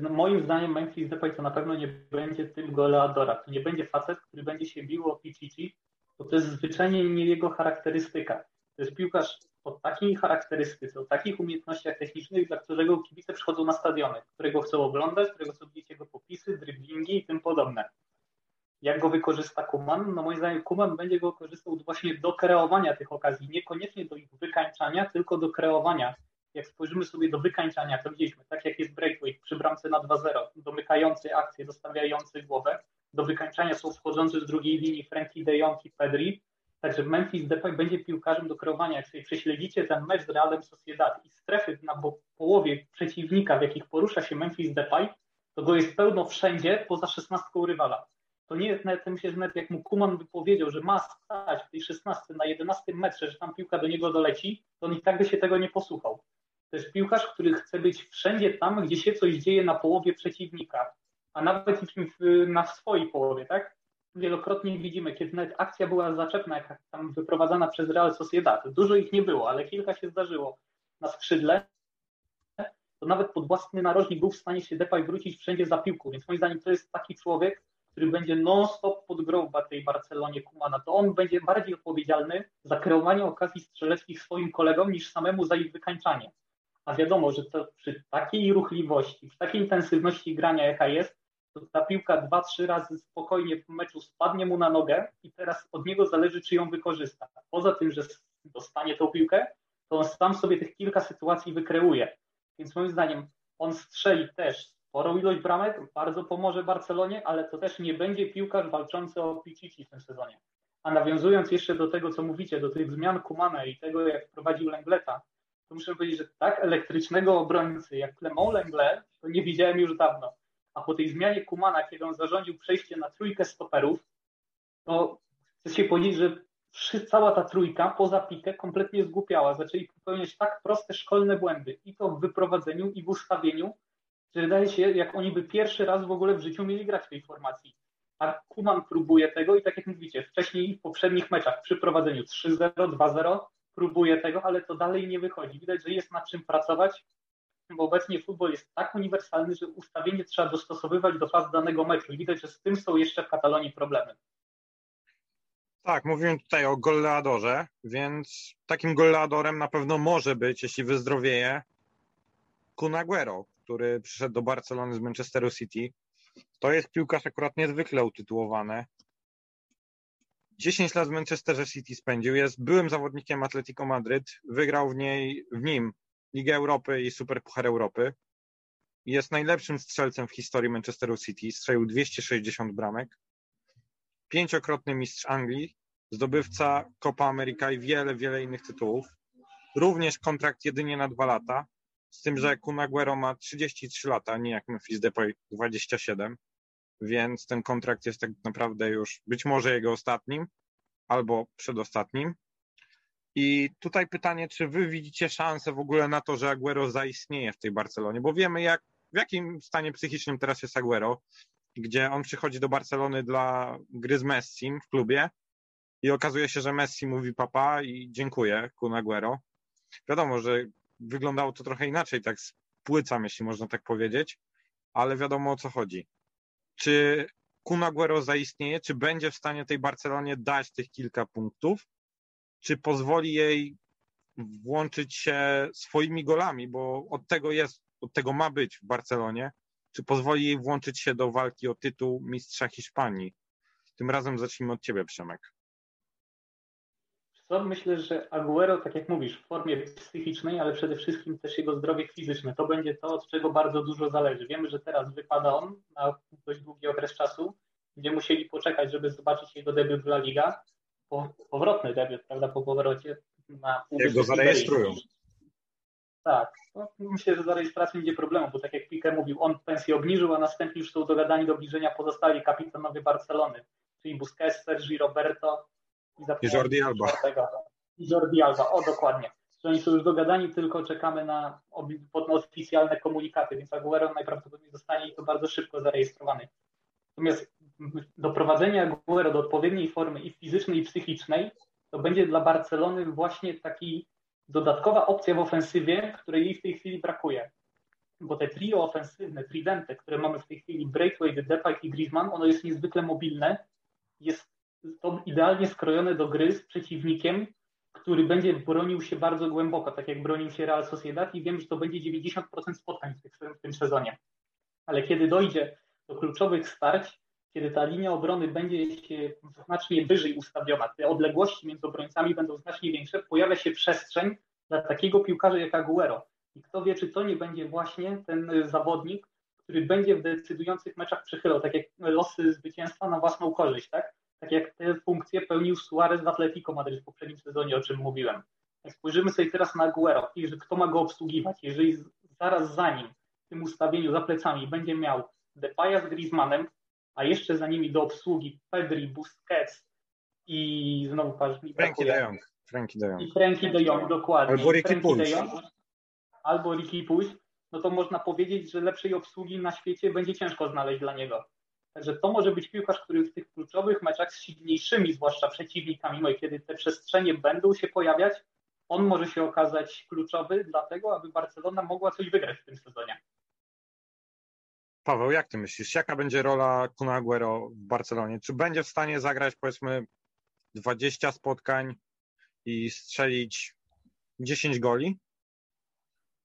moim zdaniem Memphis Depay to na pewno nie będzie tym goleadora. To nie będzie facet, który będzie się bił o picici, bo to jest zwyczajnie nie jego charakterystyka. To jest piłkarz o takiej charakterystyce, o takich umiejętnościach technicznych, dla którego kibice przychodzą na stadiony, którego chcą oglądać, którego chcą widzieć jego popisy, driblingi i tym podobne. Jak go wykorzysta Koeman? No moim zdaniem Koeman będzie go korzystał właśnie do kreowania tych okazji, niekoniecznie do ich wykańczania, tylko do kreowania. Jak spojrzymy sobie do wykańczania, to widzieliśmy, tak jak jest Braithwaite przy bramce na dwa zero, domykający akcję, dostawiający głowę, do wykańczania są wchodzący z drugiej linii Frenkie De Jong i Pedri, także Memphis Depay będzie piłkarzem do kreowania. Jak sobie prześledzicie ten mecz z Realem Sociedad i strefy na połowie przeciwnika, w jakich porusza się Memphis Depay, to go jest pełno wszędzie poza szesnastką rywala. To nie jest nawet, myślę, że nawet jak mu Koeman by powiedział, że ma stać w tej szesnastce na jedenastym metrze, że tam piłka do niego doleci, to on i tak by się tego nie posłuchał. To jest piłkarz, który chce być wszędzie tam, gdzie się coś dzieje na połowie przeciwnika, a nawet w, na swojej połowie, tak? Wielokrotnie widzimy, kiedy nawet akcja była zaczepna, jaka tam wyprowadzana przez Real Sociedad. Dużo ich nie było, ale kilka się zdarzyło na skrzydle. To nawet pod własny narożnik był w stanie się Depay wrócić wszędzie za piłką, więc moim zdaniem to jest taki człowiek, który będzie non-stop podgrąba tej Barcelonie Koemana, to on będzie bardziej odpowiedzialny za kreowanie okazji strzeleckich swoim kolegom niż samemu za ich wykańczanie. A wiadomo, że to przy takiej ruchliwości, przy takiej intensywności grania, jaka jest, to ta piłka dwa, trzy razy spokojnie w meczu spadnie mu na nogę i teraz od niego zależy, czy ją wykorzysta. Poza tym, że dostanie tą piłkę, to on sam sobie tych kilka sytuacji wykreuje. Więc moim zdaniem on strzeli też sporą ilość bramek, bardzo pomoże Barcelonie, ale to też nie będzie piłkarz walczący o picici w tym sezonie. A nawiązując jeszcze do tego, co mówicie, do tych zmian Koemana i tego, jak prowadził Lengleta, to muszę powiedzieć, że tak elektrycznego obrońcy jak Clément Lenglet to nie widziałem już dawno. A po tej zmianie Koemana, kiedy on zarządził przejście na trójkę stoperów, to chcę się powiedzieć, że cała ta trójka poza Piqué kompletnie zgłupiała. Zaczęli popełniać tak proste szkolne błędy i to w wyprowadzeniu i w ustawieniu, że wydaje się, jak oni by pierwszy raz w ogóle w życiu mieli grać w tej formacji. A Koeman próbuje tego i tak jak mówicie, wcześniej w poprzednich meczach przy prowadzeniu trzy zero, dwa zero próbuje tego, ale to dalej nie wychodzi. Widać, że jest nad czym pracować, bo obecnie futbol jest tak uniwersalny, że ustawienie trzeba dostosowywać do faz danego meczu. Widać, że z tym są jeszcze w Katalonii problemy. Tak, mówiłem tutaj o golleadorze, więc takim golleadorem na pewno może być, jeśli wyzdrowieje, Kun Aguero, który przyszedł do Barcelony z Manchesteru City. To jest piłkarz akurat niezwykle utytułowany. dziesięć lat w Manchesterze City spędził, jest byłym zawodnikiem Atletico Madryt, wygrał w niej, w nim Ligę Europy i Super Puchar Europy. Jest najlepszym strzelcem w historii Manchesteru City, strzelił dwieście sześćdziesiąt bramek. Pięciokrotny mistrz Anglii, zdobywca Copa America i wiele, wiele innych tytułów. Również kontrakt jedynie na dwa lata, z tym, że Kun Aguero ma trzydzieści trzy lata, nie jak Memphis Depay dwadzieścia siedem, więc ten kontrakt jest tak naprawdę już być może jego ostatnim albo przedostatnim. I tutaj pytanie, czy wy widzicie szansę w ogóle na to, że Aguero zaistnieje w tej Barcelonie, bo wiemy jak, w jakim stanie psychicznym teraz jest Aguero, gdzie on przychodzi do Barcelony dla gry z Messim w klubie i okazuje się, że Messi mówi papa i dziękuję Kun Aguero. Wiadomo, że wyglądało to trochę inaczej, tak z płycam, jeśli można tak powiedzieć, ale wiadomo o co chodzi. Czy Kun Aguero zaistnieje, czy będzie w stanie tej Barcelonie dać tych kilka punktów, czy pozwoli jej włączyć się swoimi golami, bo od tego jest, od tego ma być w Barcelonie, czy pozwoli jej włączyć się do walki o tytuł mistrza Hiszpanii? Tym razem zacznijmy od ciebie, Przemek. Myślę, że Aguero, tak jak mówisz, w formie psychicznej, ale przede wszystkim też jego zdrowie fizyczne. To będzie to, od czego bardzo dużo zależy. Wiemy, że teraz wypada on na dość długi okres czasu. Będziemy musieli poczekać, żeby zobaczyć jego debiut w La Liga. Po, powrotny debiut, prawda, po powrocie. Na jak go zarejestrują. Tak. No, myślę, że za rejestracją będzie problemu, bo tak jak Piqué mówił, on pensję obniżył, a następnie już są dogadani do obniżenia pozostali kapitanowie Barcelony, czyli Busquets, Sergi, Roberto, I, I Jordi Alba. I Jordi Alba, o dokładnie. Oni są już dogadani, tylko czekamy na oficjalne komunikaty, więc Aguero najprawdopodobniej zostanie i to bardzo szybko zarejestrowany. Natomiast doprowadzenie Aguero do odpowiedniej formy i fizycznej, i psychicznej to będzie dla Barcelony właśnie taki dodatkowa opcja w ofensywie, której jej w tej chwili brakuje. Bo te trio ofensywne, tridente, które mamy w tej chwili, Braithwaite, Depay i Griezmann, ono jest niezwykle mobilne, jest to idealnie skrojone do gry z przeciwnikiem, który będzie bronił się bardzo głęboko, tak jak bronił się Real Sociedad i wiem, że to będzie dziewięćdziesiąt procent spotkań w tym sezonie. Ale kiedy dojdzie do kluczowych starć, kiedy ta linia obrony będzie się znacznie wyżej ustawiona, te odległości między obrońcami będą znacznie większe, pojawia się przestrzeń dla takiego piłkarza jak Aguero. I kto wie, czy to nie będzie właśnie ten zawodnik, który będzie w decydujących meczach przychylał, tak jak losy zwycięstwa na własną korzyść, tak? Tak jak tę funkcję pełnił Suarez w Atletico Madryt w poprzednim sezonie, o czym mówiłem. Jak spojrzymy sobie teraz na Aguero, i że kto ma go obsługiwać, jeżeli zaraz za nim, w tym ustawieniu, za plecami będzie miał Depaya z Griezmannem, a jeszcze za nimi do obsługi Pedri, Busquets i znowu patrz mi Frenkie De Jong. Frenkie De Jong. I Frenkie De Jong, dokładnie. Albo Ricky Puig. Albo Ricky Puig, no to można powiedzieć, że lepszej obsługi na świecie będzie ciężko znaleźć dla niego. Także to może być piłkarz, który w tych kluczowych meczach z silniejszymi, zwłaszcza przeciwnikami, no i kiedy te przestrzenie będą się pojawiać, on może się okazać kluczowy dlatego, aby Barcelona mogła coś wygrać w tym sezonie. Paweł, jak ty myślisz, jaka będzie rola Kuna Aguero w Barcelonie? Czy będzie w stanie zagrać powiedzmy dwadzieścia spotkań i strzelić dziesięć goli?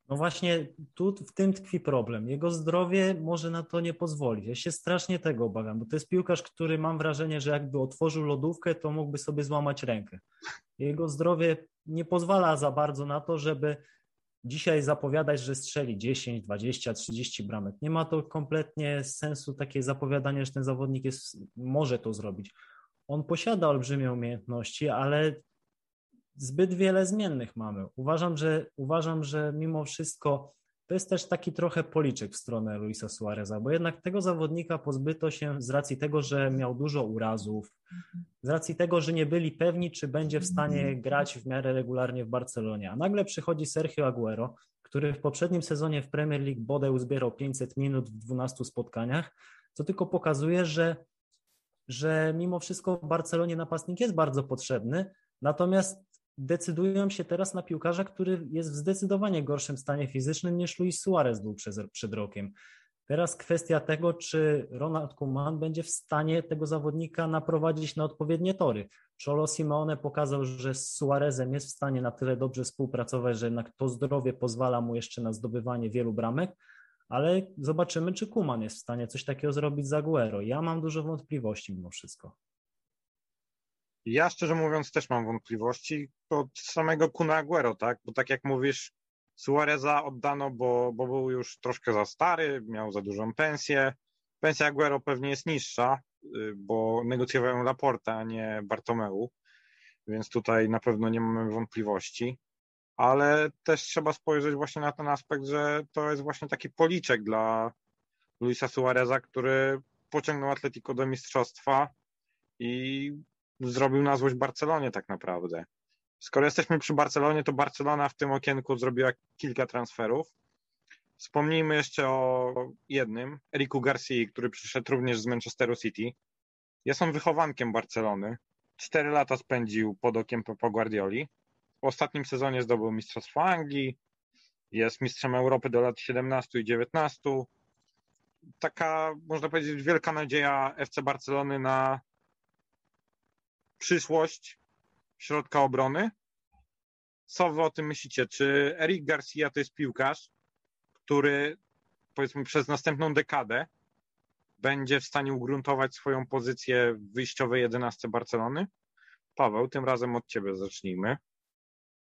No właśnie tu w tym tkwi problem. Jego zdrowie może na to nie pozwolić. Ja się strasznie tego obawiam, bo to jest piłkarz, który mam wrażenie, że jakby otworzył lodówkę, to mógłby sobie złamać rękę. Jego zdrowie nie pozwala za bardzo na to, żeby dzisiaj zapowiadać, że strzeli dziesięć, dwadzieścia, trzydzieści bramek. Nie ma to kompletnie sensu takie zapowiadanie, że ten zawodnik jest, może to zrobić. On posiada olbrzymie umiejętności, ale zbyt wiele zmiennych mamy. Uważam, że uważam, że mimo wszystko to jest też taki trochę policzek w stronę Luisa Suareza, bo jednak tego zawodnika pozbyto się z racji tego, że miał dużo urazów, z racji tego, że nie byli pewni, czy będzie w stanie grać w miarę regularnie w Barcelonie. A nagle przychodzi Sergio Aguero, który w poprzednim sezonie w Premier League bodaj zbierał pięćset minut w dwunastu spotkaniach, co tylko pokazuje, że, że mimo wszystko w Barcelonie napastnik jest bardzo potrzebny, natomiast decydują się teraz na piłkarza, który jest w zdecydowanie gorszym stanie fizycznym niż Luis Suarez był przez, przed rokiem. Teraz kwestia tego, czy Ronald Koeman będzie w stanie tego zawodnika naprowadzić na odpowiednie tory. Cholo Simeone pokazał, że z Suarezem jest w stanie na tyle dobrze współpracować, że jednak to zdrowie pozwala mu jeszcze na zdobywanie wielu bramek, ale zobaczymy, czy Koeman jest w stanie coś takiego zrobić z Aguero. Ja mam dużo wątpliwości mimo wszystko. Ja szczerze mówiąc też mam wątpliwości od samego Kuna Aguero, tak? Bo tak jak mówisz, Suareza oddano, bo, bo był już troszkę za stary, miał za dużą pensję. Pensja Aguero pewnie jest niższa, bo negocjowają Laporta, a nie Bartomeu, więc tutaj na pewno nie mamy wątpliwości. Ale też trzeba spojrzeć właśnie na ten aspekt, że to jest właśnie taki policzek dla Luisa Suareza, który pociągnął Atletico do mistrzostwa i zrobił na złość Barcelonie tak naprawdę. Skoro jesteśmy przy Barcelonie, to Barcelona w tym okienku zrobiła kilka transferów. Wspomnijmy jeszcze o jednym, Eriku Garcii, który przyszedł również z Manchesteru City. Jest on wychowankiem Barcelony. Cztery lata spędził pod okiem Pepa Guardioli. W ostatnim sezonie zdobył Mistrzostwo Anglii. Jest mistrzem Europy do lat siedemnastu i dziewiętnastu. Taka, można powiedzieć, wielka nadzieja F C Barcelony na przyszłość środka obrony. Co wy o tym myślicie? Czy Eric Garcia to jest piłkarz, który powiedzmy przez następną dekadę będzie w stanie ugruntować swoją pozycję w wyjściowej jedenastce Barcelony? Paweł, tym razem od ciebie zacznijmy.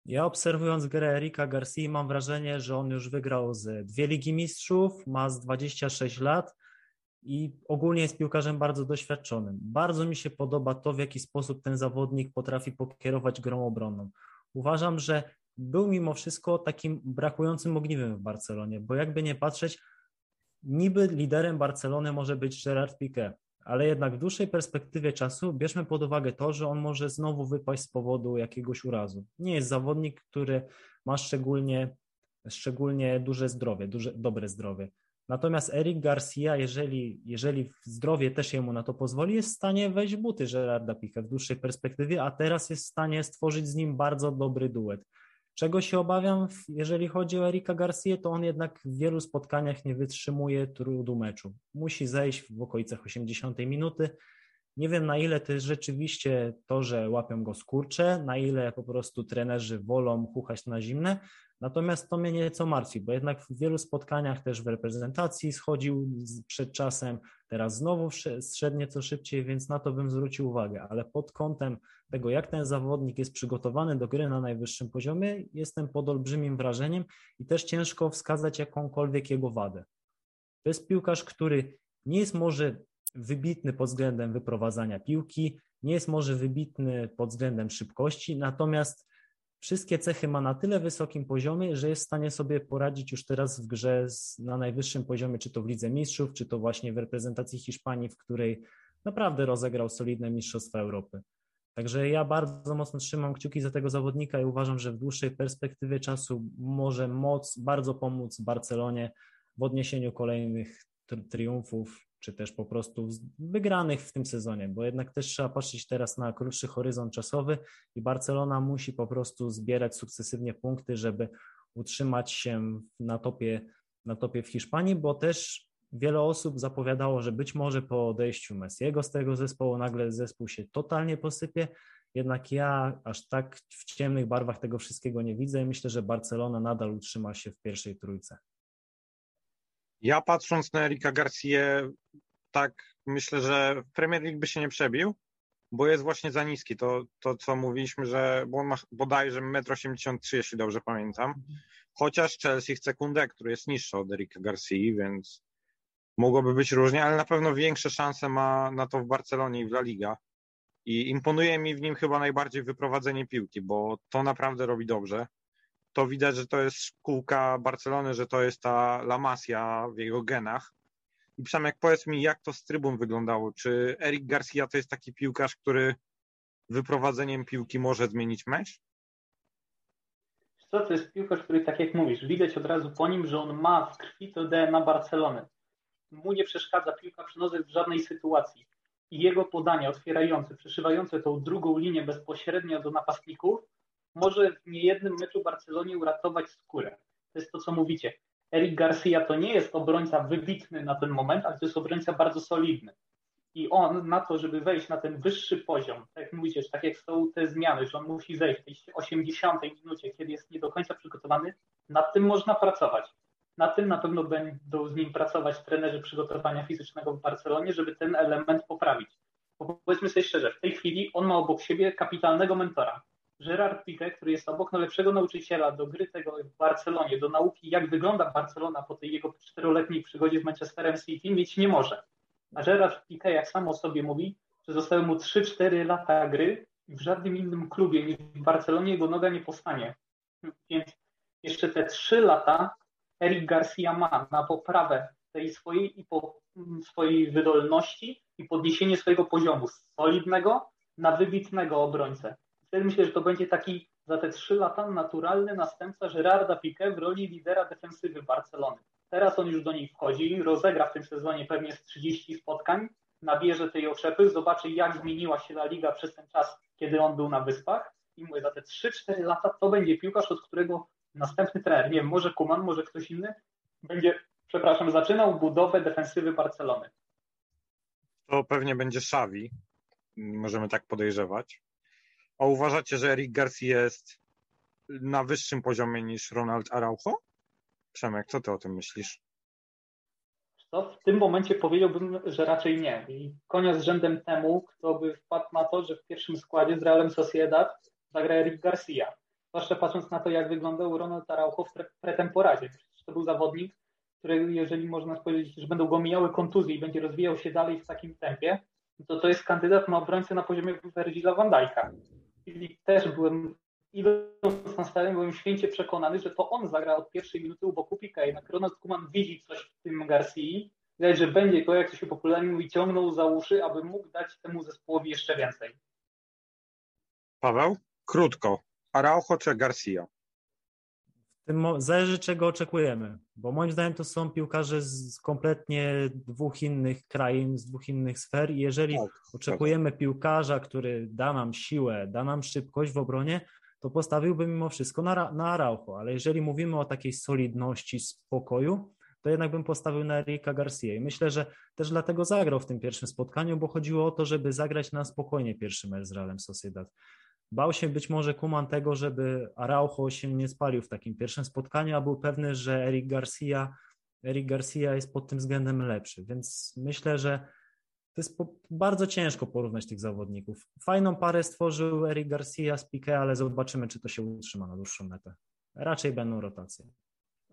Ja obserwując grę Erika Garcii mam wrażenie, że on już wygrał z dwie Ligi Mistrzów, ma z dwadzieścia sześć lat i ogólnie jest piłkarzem bardzo doświadczonym. Bardzo mi się podoba to, w jaki sposób ten zawodnik potrafi pokierować grą obronną. Uważam, że był mimo wszystko takim brakującym ogniwem w Barcelonie, bo jakby nie patrzeć, niby liderem Barcelony może być Gerard Piqué, ale jednak w dłuższej perspektywie czasu bierzmy pod uwagę to, że on może znowu wypaść z powodu jakiegoś urazu. Nie jest zawodnik, który ma szczególnie, szczególnie duże zdrowie, duże, dobre zdrowie. Natomiast Eric Garcia, jeżeli, jeżeli zdrowie też jemu na to pozwoli, jest w stanie wejść w buty Gerarda Piqué w dłuższej perspektywie, a teraz jest w stanie stworzyć z nim bardzo dobry duet. Czego się obawiam, jeżeli chodzi o Erika Garcię, to on jednak w wielu spotkaniach nie wytrzymuje trudu meczu. Musi zejść w okolicach osiemdziesiątej minuty. Nie wiem, na ile to jest rzeczywiście to, że łapią go skurcze, na ile po prostu trenerzy wolą chuchać na zimne. Natomiast to mnie nieco martwi, bo jednak w wielu spotkaniach też w reprezentacji schodził przed czasem, teraz znowu zszedł nieco szybciej, więc na to bym zwrócił uwagę. Ale pod kątem tego, jak ten zawodnik jest przygotowany do gry na najwyższym poziomie, jestem pod olbrzymim wrażeniem i też ciężko wskazać jakąkolwiek jego wadę. To jest piłkarz, który nie jest może wybitny pod względem wyprowadzania piłki, nie jest może wybitny pod względem szybkości, natomiast wszystkie cechy ma na tyle wysokim poziomie, że jest w stanie sobie poradzić już teraz w grze z, na najwyższym poziomie, czy to w Lidze Mistrzów, czy to właśnie w reprezentacji Hiszpanii, w której naprawdę rozegrał solidne mistrzostwa Europy. Także ja bardzo mocno trzymam kciuki za tego zawodnika i uważam, że w dłuższej perspektywie czasu może moc bardzo pomóc Barcelonie w odniesieniu kolejnych tri- triumfów, czy też po prostu wygranych w tym sezonie, bo jednak też trzeba patrzeć teraz na krótszy horyzont czasowy i Barcelona musi po prostu zbierać sukcesywnie punkty, żeby utrzymać się na topie, na topie w Hiszpanii, bo też wiele osób zapowiadało, że być może po odejściu Messiego z tego zespołu nagle zespół się totalnie posypie, jednak ja aż tak w ciemnych barwach tego wszystkiego nie widzę i myślę, że Barcelona nadal utrzyma się w pierwszej trójce. Ja patrząc na Erika Garcię, tak myślę, że Premier League by się nie przebił, bo jest właśnie za niski. To, to co mówiliśmy, że bo on ma bodajże jeden osiemdziesiąt trzy metra, jeśli dobrze pamiętam. Chociaż Chelsea chce Kunde, który jest niższy od Erika Garcii, więc mogłoby być różnie, ale na pewno większe szanse ma na to w Barcelonie i w La Liga. I imponuje mi w nim chyba najbardziej wyprowadzenie piłki, bo to naprawdę robi dobrze. To widać, że to jest szkółka Barcelony, że to jest ta La Masia w jego genach. I Przemek, powiedz mi, jak to z trybun wyglądało? Czy Eric Garcia to jest taki piłkarz, który wyprowadzeniem piłki może zmienić mecz? To jest piłkarz, który, tak jak mówisz, widać od razu po nim, że on ma w krwi to D N A Barcelony. Mu nie przeszkadza piłka przy nodze w żadnej sytuacji. I jego podania otwierające, przeszywające tą drugą linię bezpośrednio do napastników może w niejednym meczu Barcelonie uratować skórę. To jest to, co mówicie. Eric Garcia to nie jest obrońca wybitny na ten moment, ale to jest obrońca bardzo solidny. I on na to, żeby wejść na ten wyższy poziom, tak jak mówicie, tak jak są te zmiany, że on musi zejść w tej osiemdziesiątej minucie, kiedy jest nie do końca przygotowany, nad tym można pracować. Na tym na pewno będą z nim pracować trenerzy przygotowania fizycznego w Barcelonie, żeby ten element poprawić. Bo powiedzmy sobie szczerze, w tej chwili on ma obok siebie kapitalnego mentora. Gerard Piqué, który jest obok najlepszego nauczyciela do gry tego w Barcelonie, do nauki, jak wygląda Barcelona po tej jego czteroletniej przygodzie z Manchesterem City, mieć nie może. A Gerard Piqué, jak sam o sobie mówi, że zostały mu trzy cztery lata gry i w żadnym innym klubie niż w Barcelonie jego noga nie powstanie. Więc jeszcze te trzy lata Eric Garcia ma na poprawę tej swojej i po, swojej wydolności i podniesienie swojego poziomu z solidnego na wybitnego obrońcę. Wtedy myślę, że to będzie taki za te trzy lata naturalny następca Gerarda Piqué w roli lidera defensywy Barcelony. Teraz on już do niej wchodzi, rozegra w tym sezonie pewnie z trzydziestu spotkań, nabierze tej okrzepy, zobaczy jak zmieniła się La Liga przez ten czas, kiedy on był na Wyspach i mówię, za te trzy cztery lata to będzie piłkarz, od którego następny trener, nie wiem, może Koeman, może ktoś inny, będzie, przepraszam, zaczynał budowę defensywy Barcelony. To pewnie będzie Xavi, możemy tak podejrzewać. A uważacie, że Eric Garcia jest na wyższym poziomie niż Ronald Araujo? Przemek, co ty o tym myślisz? To w tym momencie powiedziałbym, że raczej nie. I konia z rzędem temu, kto by wpadł na to, że w pierwszym składzie z Realem Sociedad zagra Eric Garcia. Zwłaszcza patrząc na to, jak wyglądał Ronald Araujo w pretemporadzie. To był zawodnik, który, jeżeli można powiedzieć, że będą go mijały kontuzje i będzie rozwijał się dalej w takim tempie, to to jest kandydat na obrońcę na poziomie Virgila van Dijk'a. Czyli też byłem, idąc na stadion, byłem święcie przekonany, że to on zagra od pierwszej minuty u boku Piqué. Jednak Ronald Koeman widzi coś w tym Garcii, widać, że będzie go, jak to się popularnie mówi, ciągnął za uszy, aby mógł dać temu zespołowi jeszcze więcej. Paweł, krótko. Araujo czy Garcia? W tym zależy, czego oczekujemy, bo moim zdaniem to są piłkarze z kompletnie dwóch innych krain, z dwóch innych sfer i jeżeli tak, oczekujemy tak. piłkarza, który da nam siłę, da nam szybkość w obronie, to postawiłbym mimo wszystko na, na Araujo, ale jeżeli mówimy o takiej solidności, spokoju, to jednak bym postawił na Erika Garcia i myślę, że też dlatego zagrał w tym pierwszym spotkaniu, bo chodziło o to, żeby zagrać na spokojnie pierwszy mecz z Realem Sociedad. Bał się być może Koeman tego, żeby Araujo się nie spalił w takim pierwszym spotkaniu, a był pewny, że Eric Garcia, Eric Garcia jest pod tym względem lepszy, więc myślę, że to jest po, bardzo ciężko porównać tych zawodników. Fajną parę stworzył Eric Garcia z Piqué, ale zobaczymy, czy to się utrzyma na dłuższą metę. Raczej będą rotacje.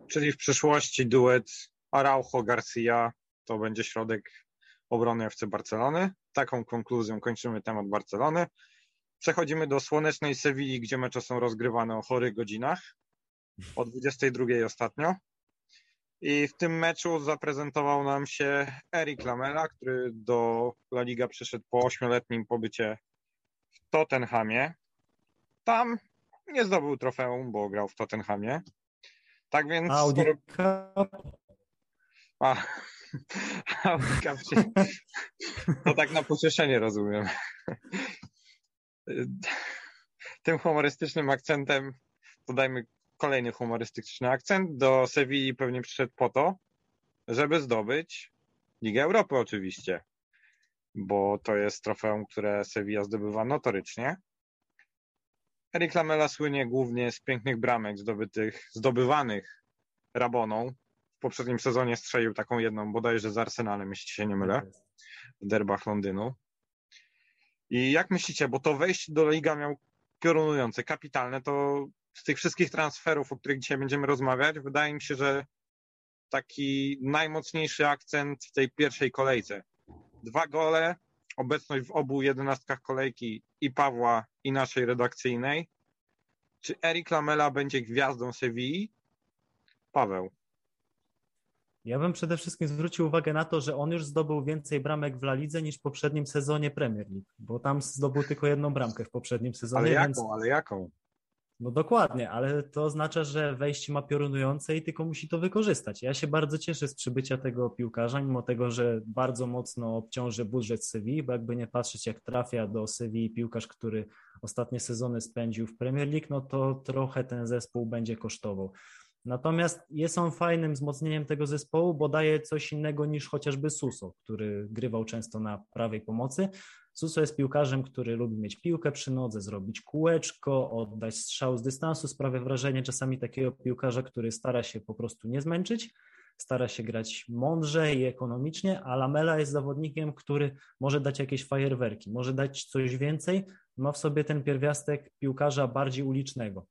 Czyli w przyszłości duet Araujo-Garcia to będzie środek obrony F C Barcelony. Taką konkluzją kończymy temat Barcelony. Przechodzimy do słonecznej Sewilli, gdzie mecze są rozgrywane o chorych godzinach, o dwudziestej drugiej ostatnio. I w tym meczu zaprezentował nam się Erik Lamela, który do La Liga przyszedł po ośmioletnim pobycie w Tottenhamie. Tam nie zdobył trofeum, bo grał w Tottenhamie. Tak więc... Audi Cup. A, Audi Cup się... To tak na pocieszenie rozumiem. Tym humorystycznym akcentem dodajmy kolejny humorystyczny akcent. Do Sewilli pewnie przyszedł po to, żeby zdobyć Ligę Europy oczywiście, bo to jest trofeum, które Sevilla zdobywa notorycznie. Erik Lamela słynie głównie z pięknych bramek zdobytych, zdobywanych Raboną. W poprzednim sezonie strzelił taką jedną, bodajże z Arsenalem, jeśli się nie mylę, w derbach Londynu. I jak myślicie, bo to wejście do Liga miał piorunujące, kapitalne, to z tych wszystkich transferów, o których dzisiaj będziemy rozmawiać, wydaje mi się, że taki najmocniejszy akcent w tej pierwszej kolejce. Dwa gole, obecność w obu jedenastkach kolejki i Pawła, i naszej redakcyjnej. Czy Erik Lamela będzie gwiazdą Sewilli? Paweł. Ja bym przede wszystkim zwrócił uwagę na to, że on już zdobył więcej bramek w La Lidze niż w poprzednim sezonie Premier League, bo tam zdobył tylko jedną bramkę w poprzednim sezonie. Ale jaką, więc... ale jaką? No dokładnie, ale to oznacza, że wejście ma piorunujące i tylko musi to wykorzystać. Ja się bardzo cieszę z przybycia tego piłkarza, mimo tego, że bardzo mocno obciąży budżet Sewilli, bo jakby nie patrzeć, jak trafia do Sewilli piłkarz, który ostatnie sezony spędził w Premier League, no to trochę ten zespół będzie kosztował. Natomiast jest on fajnym wzmocnieniem tego zespołu, bo daje coś innego niż chociażby Suso, który grywał często na prawej pomocy. Suso jest piłkarzem, który lubi mieć piłkę przy nodze, zrobić kółeczko, oddać strzał z dystansu. Sprawia wrażenie czasami takiego piłkarza, który stara się po prostu nie zmęczyć, stara się grać mądrze i ekonomicznie, a Lamela jest zawodnikiem, który może dać jakieś fajerwerki, może dać coś więcej, ma w sobie ten pierwiastek piłkarza bardziej ulicznego.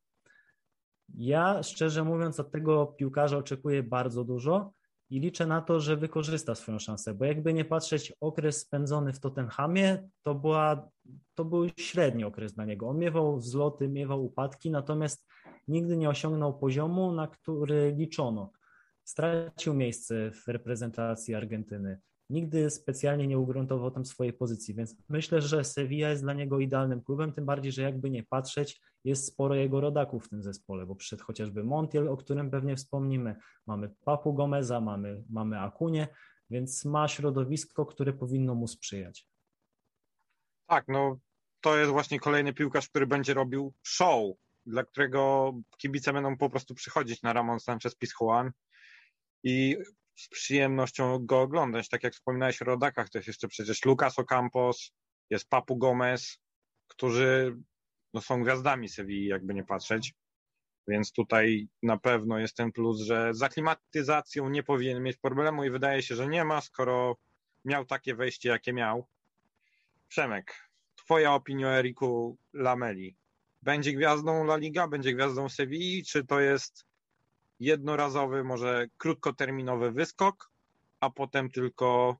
Ja szczerze mówiąc od tego piłkarza oczekuję bardzo dużo i liczę na to, że wykorzysta swoją szansę, bo jakby nie patrzeć, okres spędzony w Tottenhamie to, była, to był średni okres dla niego. On miewał wzloty, miewał upadki, natomiast nigdy nie osiągnął poziomu, na który liczono. Stracił miejsce w reprezentacji Argentyny. Nigdy specjalnie nie ugruntował tam swojej pozycji, więc myślę, że Sevilla jest dla niego idealnym klubem, tym bardziej, że jakby nie patrzeć, jest sporo jego rodaków w tym zespole, bo przyszedł chociażby Montiel, o którym pewnie wspomnimy, mamy Papu Gomeza, mamy, mamy Akunię, więc ma środowisko, które powinno mu sprzyjać. Tak, no to jest właśnie kolejny piłkarz, który będzie robił show, dla którego kibice będą po prostu przychodzić na Ramón Sánchez-Pizjuán i z przyjemnością go oglądać. Tak jak wspominałeś o rodakach, to jest jeszcze przecież Lucas Ocampos, jest Papu Gomez, którzy no, są gwiazdami Sewilli, jakby nie patrzeć. Więc tutaj na pewno jest ten plus, że z aklimatyzacją nie powinien mieć problemu i wydaje się, że nie ma, skoro miał takie wejście, jakie miał. Przemek, twoja opinia o Eriku Lameli. Będzie gwiazdą La Liga, będzie gwiazdą Sewilli, czy to jest jednorazowy, może krótkoterminowy wyskok, a potem tylko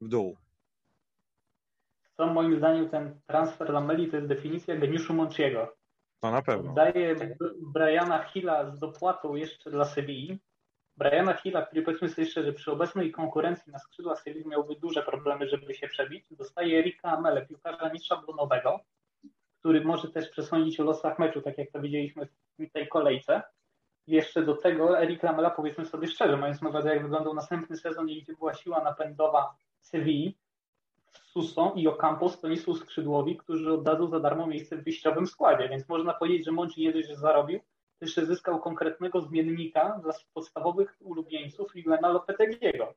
w dół? Co moim zdaniem ten transfer Lameli to jest definicja geniuszu Montiego. To na pewno. Daje Briana Hilla z dopłatą jeszcze dla Sewilli. Briana Hilla, który powiedzmy sobie szczerze, przy obecnej konkurencji na skrzydła Sewilli miałby duże problemy, żeby się przebić. Dostaje Erika Lamelę, piłkarza nieszabonowego, który może też przesądzić o losach meczu, tak jak to widzieliśmy w tej kolejce. Jeszcze do tego Erik Lamela, powiedzmy sobie szczerze, mając na uwadze, jak wyglądał następny sezon i gdzie była siła napędowa Sewilli, Suso i Ocampos, to nie są skrzydłowi, którzy oddadzą za darmo miejsce w wyjściowym składzie, więc można powiedzieć, że Monchi nie dość, że zarobił, to jeszcze zyskał konkretnego zmiennika dla podstawowych ulubieńców Juliana Lopetegiego.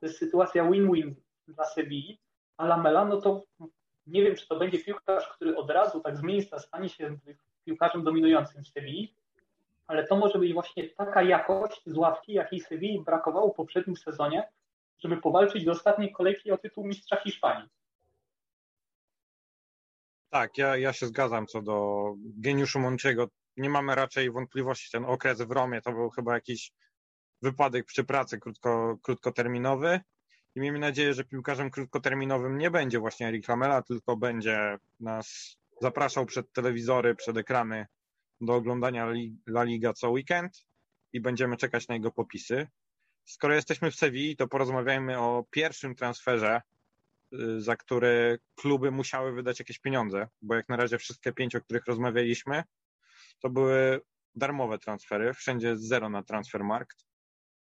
To jest sytuacja win-win dla Sewilli, a Lamela, no to nie wiem, czy to będzie piłkarz, który od razu tak z miejsca stanie się piłkarzem dominującym w Sewilli, ale to może być właśnie taka jakość z ławki, jakiej Sewilli brakowało w poprzednim sezonie, żeby powalczyć do ostatniej kolejki o tytuł mistrza Hiszpanii. Tak, ja, ja się zgadzam co do geniuszu Montiego. Nie mamy raczej wątpliwości. Ten okres w Romie to był chyba jakiś wypadek przy pracy krótko, krótkoterminowy i miejmy nadzieję, że piłkarzem krótkoterminowym nie będzie właśnie Erik Lamela, tylko będzie nas zapraszał przed telewizory, przed ekrany do oglądania La Liga co weekend i będziemy czekać na jego popisy. Skoro jesteśmy w Sewilli, to porozmawiajmy o pierwszym transferze, za który kluby musiały wydać jakieś pieniądze, bo jak na razie wszystkie pięć, o których rozmawialiśmy, to były darmowe transfery, wszędzie zero na Transfermarkt.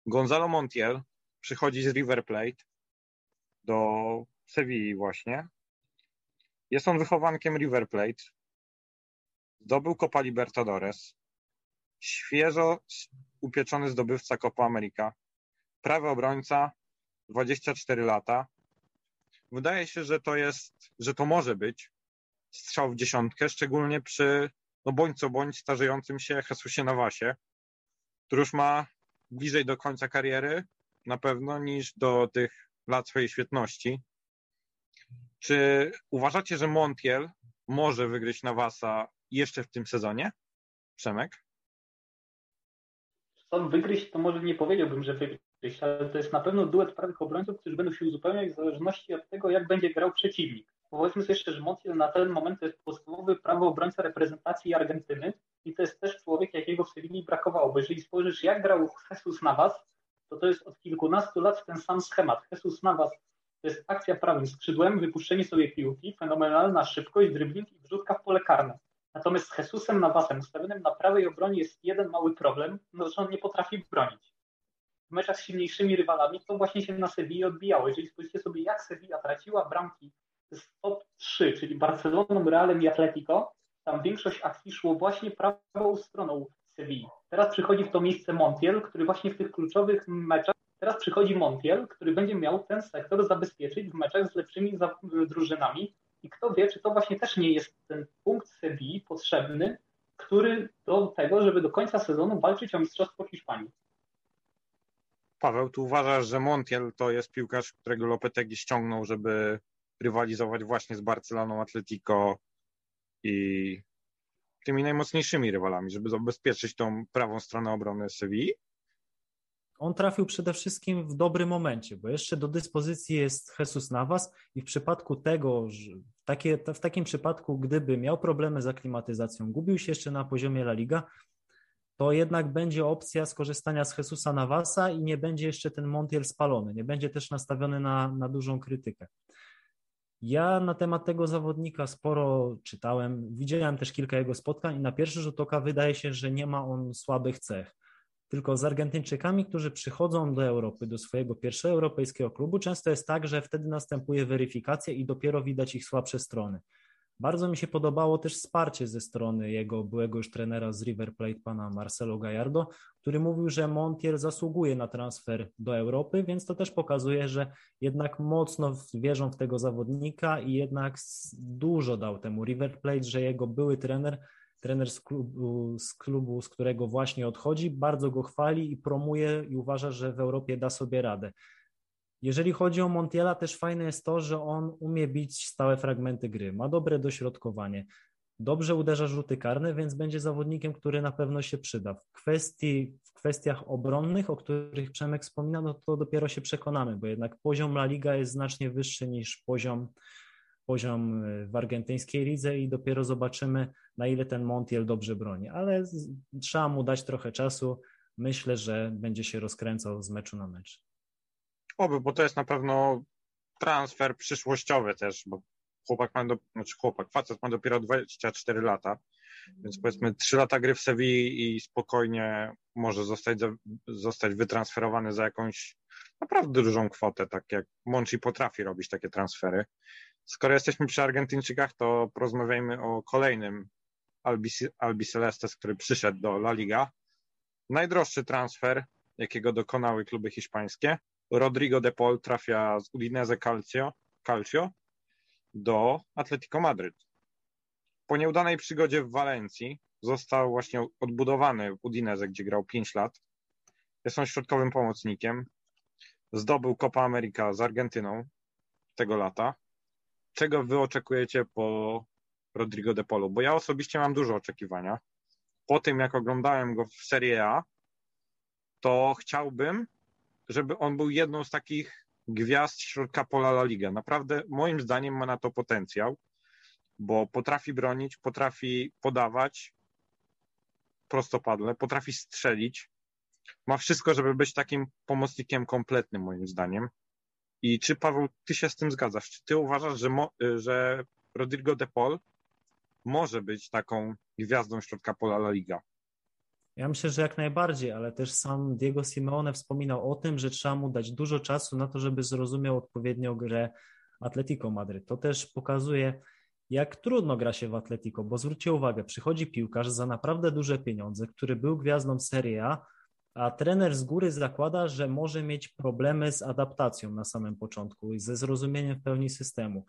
Gonzalo Montiel przychodzi z River Plate do Sewilli właśnie. Jest on wychowankiem River Plate. Zdobył Copa Libertadores, świeżo upieczony zdobywca Copa America, prawy obrońca, dwadzieścia cztery lata. Wydaje się, że to jest, że to może być strzał w dziesiątkę, szczególnie przy, no bądź co bądź, starzejącym się Jesusie Navasie, który już ma bliżej do końca kariery na pewno niż do tych lat swojej świetności. Czy uważacie, że Montiel może wygryźć Navasa jeszcze w tym sezonie? Przemek? Sam wygryźć to może nie powiedziałbym, że wygryźć, ale to jest na pewno duet prawych obrońców, którzy będą się uzupełniać w zależności od tego, jak będzie grał przeciwnik. Powiedzmy sobie jeszcze, że Montiel na ten moment to jest podstawowy prawy obrońca reprezentacji Argentyny i to jest też człowiek, jakiego w Sewilli brakowało, bo jeżeli spojrzysz, jak grał Jesus Navas, to to jest od kilkunastu lat ten sam schemat. Jesus Navas to jest akcja prawym skrzydłem, wypuszczenie sobie piłki, fenomenalna szybkość, dribbling i wrzutka w pole karne. Natomiast z Jesusem Navasem ustawionym na prawej obronie jest jeden mały problem, no, że on nie potrafi bronić. W meczach z silniejszymi rywalami to właśnie się na Sewilli odbijało. Jeżeli spojrzycie sobie, jak Sewilla traciła bramki z top trzy, czyli Barceloną, Realem i Atletico, tam większość akcji szło właśnie prawą stroną Sewilli. Teraz przychodzi w to miejsce Montiel, który właśnie w tych kluczowych meczach, teraz przychodzi Montiel, który będzie miał ten sektor zabezpieczyć w meczach z lepszymi drużynami. I kto wie, czy to właśnie też nie jest ten punkt Sevilli potrzebny, który do tego, żeby do końca sezonu walczyć o mistrzostwo Hiszpanii. Paweł, tu uważasz, że Montiel to jest piłkarz, którego Lopetegui ściągnął, żeby rywalizować właśnie z Barceloną, Atletico i tymi najmocniejszymi rywalami, żeby zabezpieczyć tą prawą stronę obrony Sevilli? On trafił przede wszystkim w dobrym momencie, bo jeszcze do dyspozycji jest Jesus Navas i w przypadku tego, że takie, w takim przypadku, gdyby miał problemy z aklimatyzacją, gubił się jeszcze na poziomie La Liga, to jednak będzie opcja skorzystania z Jesusa Navasa i nie będzie jeszcze ten Montiel spalony, nie będzie też nastawiony na, na dużą krytykę. Ja na temat tego zawodnika sporo czytałem, widziałem też kilka jego spotkań i na pierwszy rzut oka wydaje się, że nie ma on słabych cech. Tylko z Argentyńczykami, którzy przychodzą do Europy, do swojego pierwszego europejskiego klubu, często jest tak, że wtedy następuje weryfikacja i dopiero widać ich słabsze strony. Bardzo mi się podobało też wsparcie ze strony jego byłego już trenera z River Plate, pana Marcelo Gallardo, który mówił, że Montiel zasługuje na transfer do Europy, więc to też pokazuje, że jednak mocno wierzą w tego zawodnika i jednak dużo dał temu River Plate, że jego były trener, trener z klubu, z klubu, z którego właśnie odchodzi, bardzo go chwali i promuje i uważa, że w Europie da sobie radę. Jeżeli chodzi o Montiela, też fajne jest to, że on umie bić stałe fragmenty gry, ma dobre dośrodkowanie, dobrze uderza rzuty karne, więc będzie zawodnikiem, który na pewno się przyda. W kwestii, w kwestiach obronnych, o których Przemek wspomina, no to dopiero się przekonamy, bo jednak poziom La Liga jest znacznie wyższy niż poziom, poziom w argentyńskiej lidze i dopiero zobaczymy, na ile ten Montiel dobrze broni, ale trzeba mu dać trochę czasu. Myślę, że będzie się rozkręcał z meczu na mecz. Oby, bo to jest na pewno transfer przyszłościowy też, bo chłopak ma, do, znaczy chłopak, facet ma dopiero dwadzieścia cztery lata, więc powiedzmy trzy lata gry w Sewilli i spokojnie może zostać, zostać wytransferowany za jakąś naprawdę dużą kwotę, tak jak Monchi potrafi robić takie transfery. Skoro jesteśmy przy Argentyńczykach, to porozmawiajmy o kolejnym Albicelestes, który przyszedł do La Liga. Najdroższy transfer, jakiego dokonały kluby hiszpańskie. Rodrigo de Paul trafia z Udinese Calcio, Calcio do Atletico Madryt. Po nieudanej przygodzie w Walencji został właśnie odbudowany w Udinese, gdzie grał pięć lat. Jest on środkowym pomocnikiem. Zdobył Copa America z Argentyną tego lata. Czego wy oczekujecie po Rodrigo de Paulu? Bo ja osobiście mam dużo oczekiwania. Po tym, jak oglądałem go w Serie A, to chciałbym, żeby on był jedną z takich gwiazd środka pola La Liga. Naprawdę moim zdaniem ma na to potencjał, bo potrafi bronić, potrafi podawać prostopadle, potrafi strzelić. Ma wszystko, żeby być takim pomocnikiem kompletnym moim zdaniem. I czy, Paweł, ty się z tym zgadzasz? Czy ty uważasz, że, mo- że Rodrigo de Paul może być taką gwiazdą środka pola La Liga? Ja myślę, że jak najbardziej, ale też sam Diego Simeone wspominał o tym, że trzeba mu dać dużo czasu na to, żeby zrozumiał odpowiednią grę Atletico Madryt. To też pokazuje, jak trudno gra się w Atletico, bo zwróćcie uwagę, przychodzi piłkarz za naprawdę duże pieniądze, który był gwiazdą Serie A, a trener z góry zakłada, że może mieć problemy z adaptacją na samym początku i ze zrozumieniem w pełni systemu.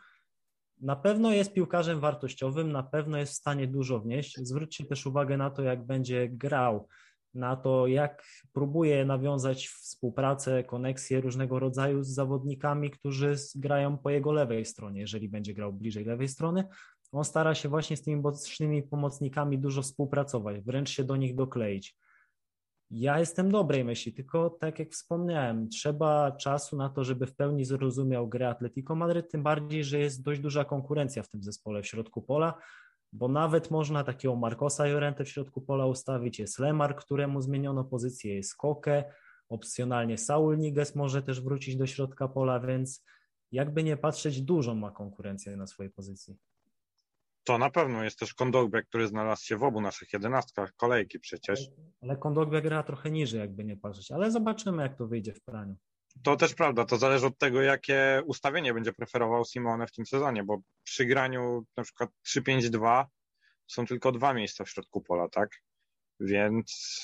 Na pewno jest piłkarzem wartościowym, na pewno jest w stanie dużo wnieść. Zwróćcie też uwagę na to, jak będzie grał, na to, jak próbuje nawiązać współpracę, koneksje różnego rodzaju z zawodnikami, którzy grają po jego lewej stronie. Jeżeli będzie grał bliżej lewej strony, on stara się właśnie z tymi bocznymi pomocnikami dużo współpracować, wręcz się do nich dokleić. Ja jestem dobrej myśli, tylko tak jak wspomniałem, trzeba czasu na to, żeby w pełni zrozumiał grę Atletico Madryt, tym bardziej, że jest dość duża konkurencja w tym zespole w środku pola, bo nawet można takiego Marcosa Llorente w środku pola ustawić, jest Lemar, któremu zmieniono pozycję, jest Koke, opcjonalnie Saul Niguez może też wrócić do środka pola, więc jakby nie patrzeć, dużą ma konkurencję na swojej pozycji. To na pewno jest też Kondogbia, który znalazł się w obu naszych jedenastkach kolejki przecież. Ale Kondogbia gra trochę niżej, jakby nie patrzeć, ale zobaczymy, jak to wyjdzie w praniu. To też prawda, to zależy od tego, jakie ustawienie będzie preferował Simeone w tym sezonie, bo przy graniu na przykład trzy pięć dwa są tylko dwa miejsca w środku pola, tak? Więc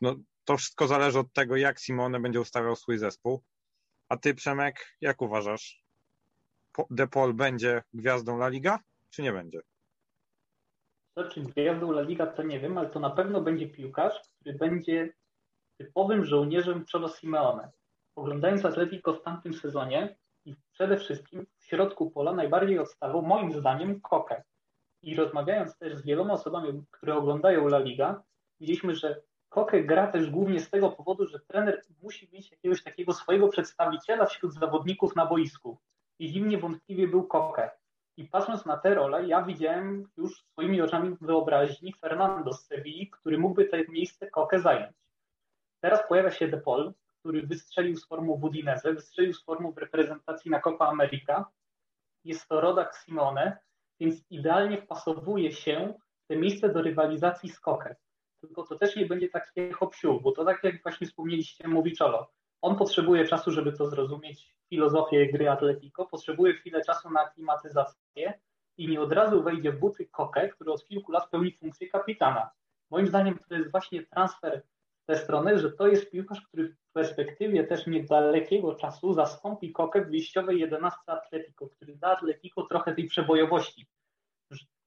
no, to wszystko zależy od tego, jak Simone będzie ustawiał swój zespół. A ty, Przemek, jak uważasz? De Paul będzie gwiazdą La Liga, czy nie będzie? To, czy gwiazdą La Liga, to nie wiem, ale to na pewno będzie piłkarz, który będzie typowym żołnierzem Cholo Simeone. Oglądając Atletico w tamtym sezonie i przede wszystkim w środku pola najbardziej odstawał, moim zdaniem, Kokę. I rozmawiając też z wieloma osobami, które oglądają La Liga, widzieliśmy, że Kokę gra też głównie z tego powodu, że trener musi mieć jakiegoś takiego swojego przedstawiciela wśród zawodników na boisku. I nim niewątpliwie był Kokę. I patrząc na tę rolę, ja widziałem już swoimi oczami wyobraźni Fernando z Sevilli, który mógłby to miejsce Kokę zająć. Teraz pojawia się De Paul, który wystrzelił z formu w Udinese, wystrzelił z formu w reprezentacji na Copa America. Jest to rodak Simeone, więc idealnie wpasowuje się w to miejsce do rywalizacji z Kokę. Tylko to też nie będzie takie hop-siu, bo to tak jak właśnie wspomnieliście, mówi Cholo. On potrzebuje czasu, żeby to zrozumieć, filozofię gry Atletico, potrzebuje chwilę czasu na aklimatyzację i nie od razu wejdzie w buty Kokę, który od kilku lat pełni funkcję kapitana. Moim zdaniem to jest właśnie transfer w tę stronę, że to jest piłkarz, który w perspektywie też niedalekiego czasu zastąpi Kokę w wyjściowej jedenastce Atletico, który da Atletico trochę tej przebojowości.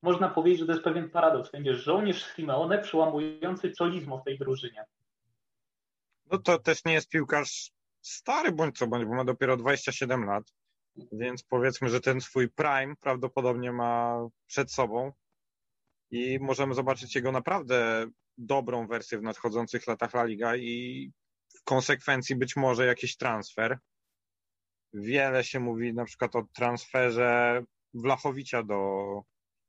Można powiedzieć, że to jest pewien paradoks. Będzie żołnierz Simeone przełamujący cholizmo w tej drużynie. No to też nie jest piłkarz stary bądź co bądź, bo ma dopiero dwadzieścia siedem lat, więc powiedzmy, że ten swój prime prawdopodobnie ma przed sobą i możemy zobaczyć jego naprawdę dobrą wersję w nadchodzących latach La Liga i w konsekwencji być może jakiś transfer. Wiele się mówi na przykład o transferze Vlahovicia do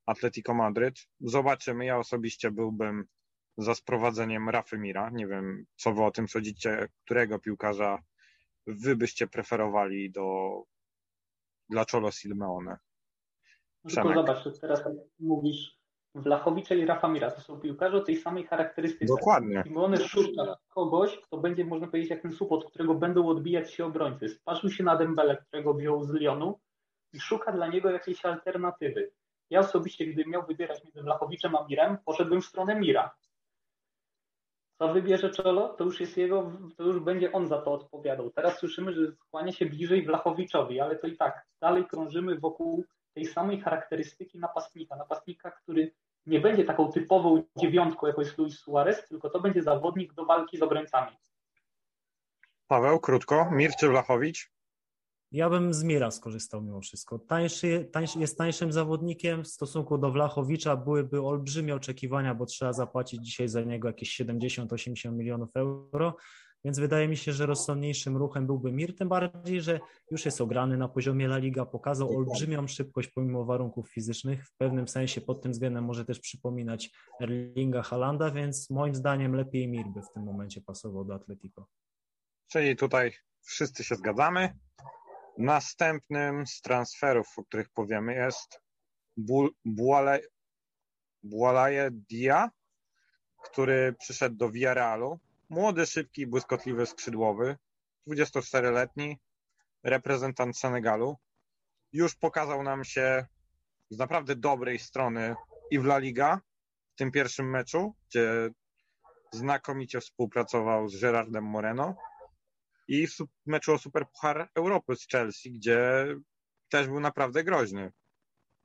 Atletico Madryt. Zobaczymy, ja osobiście byłbym za sprowadzeniem Rafy Mira. Nie wiem, co wy o tym sądzicie, którego piłkarza wy byście preferowali do dla Cholo Simeone. Tylko zobacz, teraz mówisz Vlahowicza i Rafa Mira, to są piłkarze o tej samej charakterystyce. Dokładnie. Simeone szuka kogoś, kto będzie, można powiedzieć, jak ten słup, od którego będą odbijać się obrońcy. Spatrzył się na Dembele, którego wziął z Lyonu i szuka dla niego jakiejś alternatywy. Ja osobiście, gdybym miał wybierać między Vlahowiczem a Mirem, poszedłbym w stronę Mira. Co wybierze Cholo, to już jest jego, to już będzie on za to odpowiadał. Teraz słyszymy, że skłania się bliżej Vlahowiczowi, ale to i tak dalej krążymy wokół tej samej charakterystyki napastnika. Napastnika, który nie będzie taką typową dziewiątką, jaką jest Luis Suarez, tylko to będzie zawodnik do walki z obrońcami. Paweł, krótko, Mir czy Vlahowicz? Ja bym z Mira skorzystał mimo wszystko. Tańszy, tańszy, jest tańszym zawodnikiem w stosunku do Vlahowicza. Byłyby olbrzymie oczekiwania, bo trzeba zapłacić dzisiaj za niego jakieś siedemdziesiąt osiemdziesiąt milionów euro, więc wydaje mi się, że rozsądniejszym ruchem byłby Mir, tym bardziej, że już jest ograny na poziomie La Liga, pokazał olbrzymią szybkość pomimo warunków fizycznych. W pewnym sensie pod tym względem może też przypominać Erlinga Haalanda, więc moim zdaniem lepiej Mir by w tym momencie pasował do Atletico. Czyli tutaj wszyscy się zgadzamy. Następnym z transferów, o których powiemy, jest Boulaye Dia, który przyszedł do Villarrealu. Młody, szybki, błyskotliwy skrzydłowy, dwudziestoczteroletni, reprezentant Senegalu. Już pokazał nam się z naprawdę dobrej strony i w La Liga, w tym pierwszym meczu, gdzie znakomicie współpracował z Gerardem Moreno. I w meczu o Superpuchar Europy z Chelsea, gdzie też był naprawdę groźny.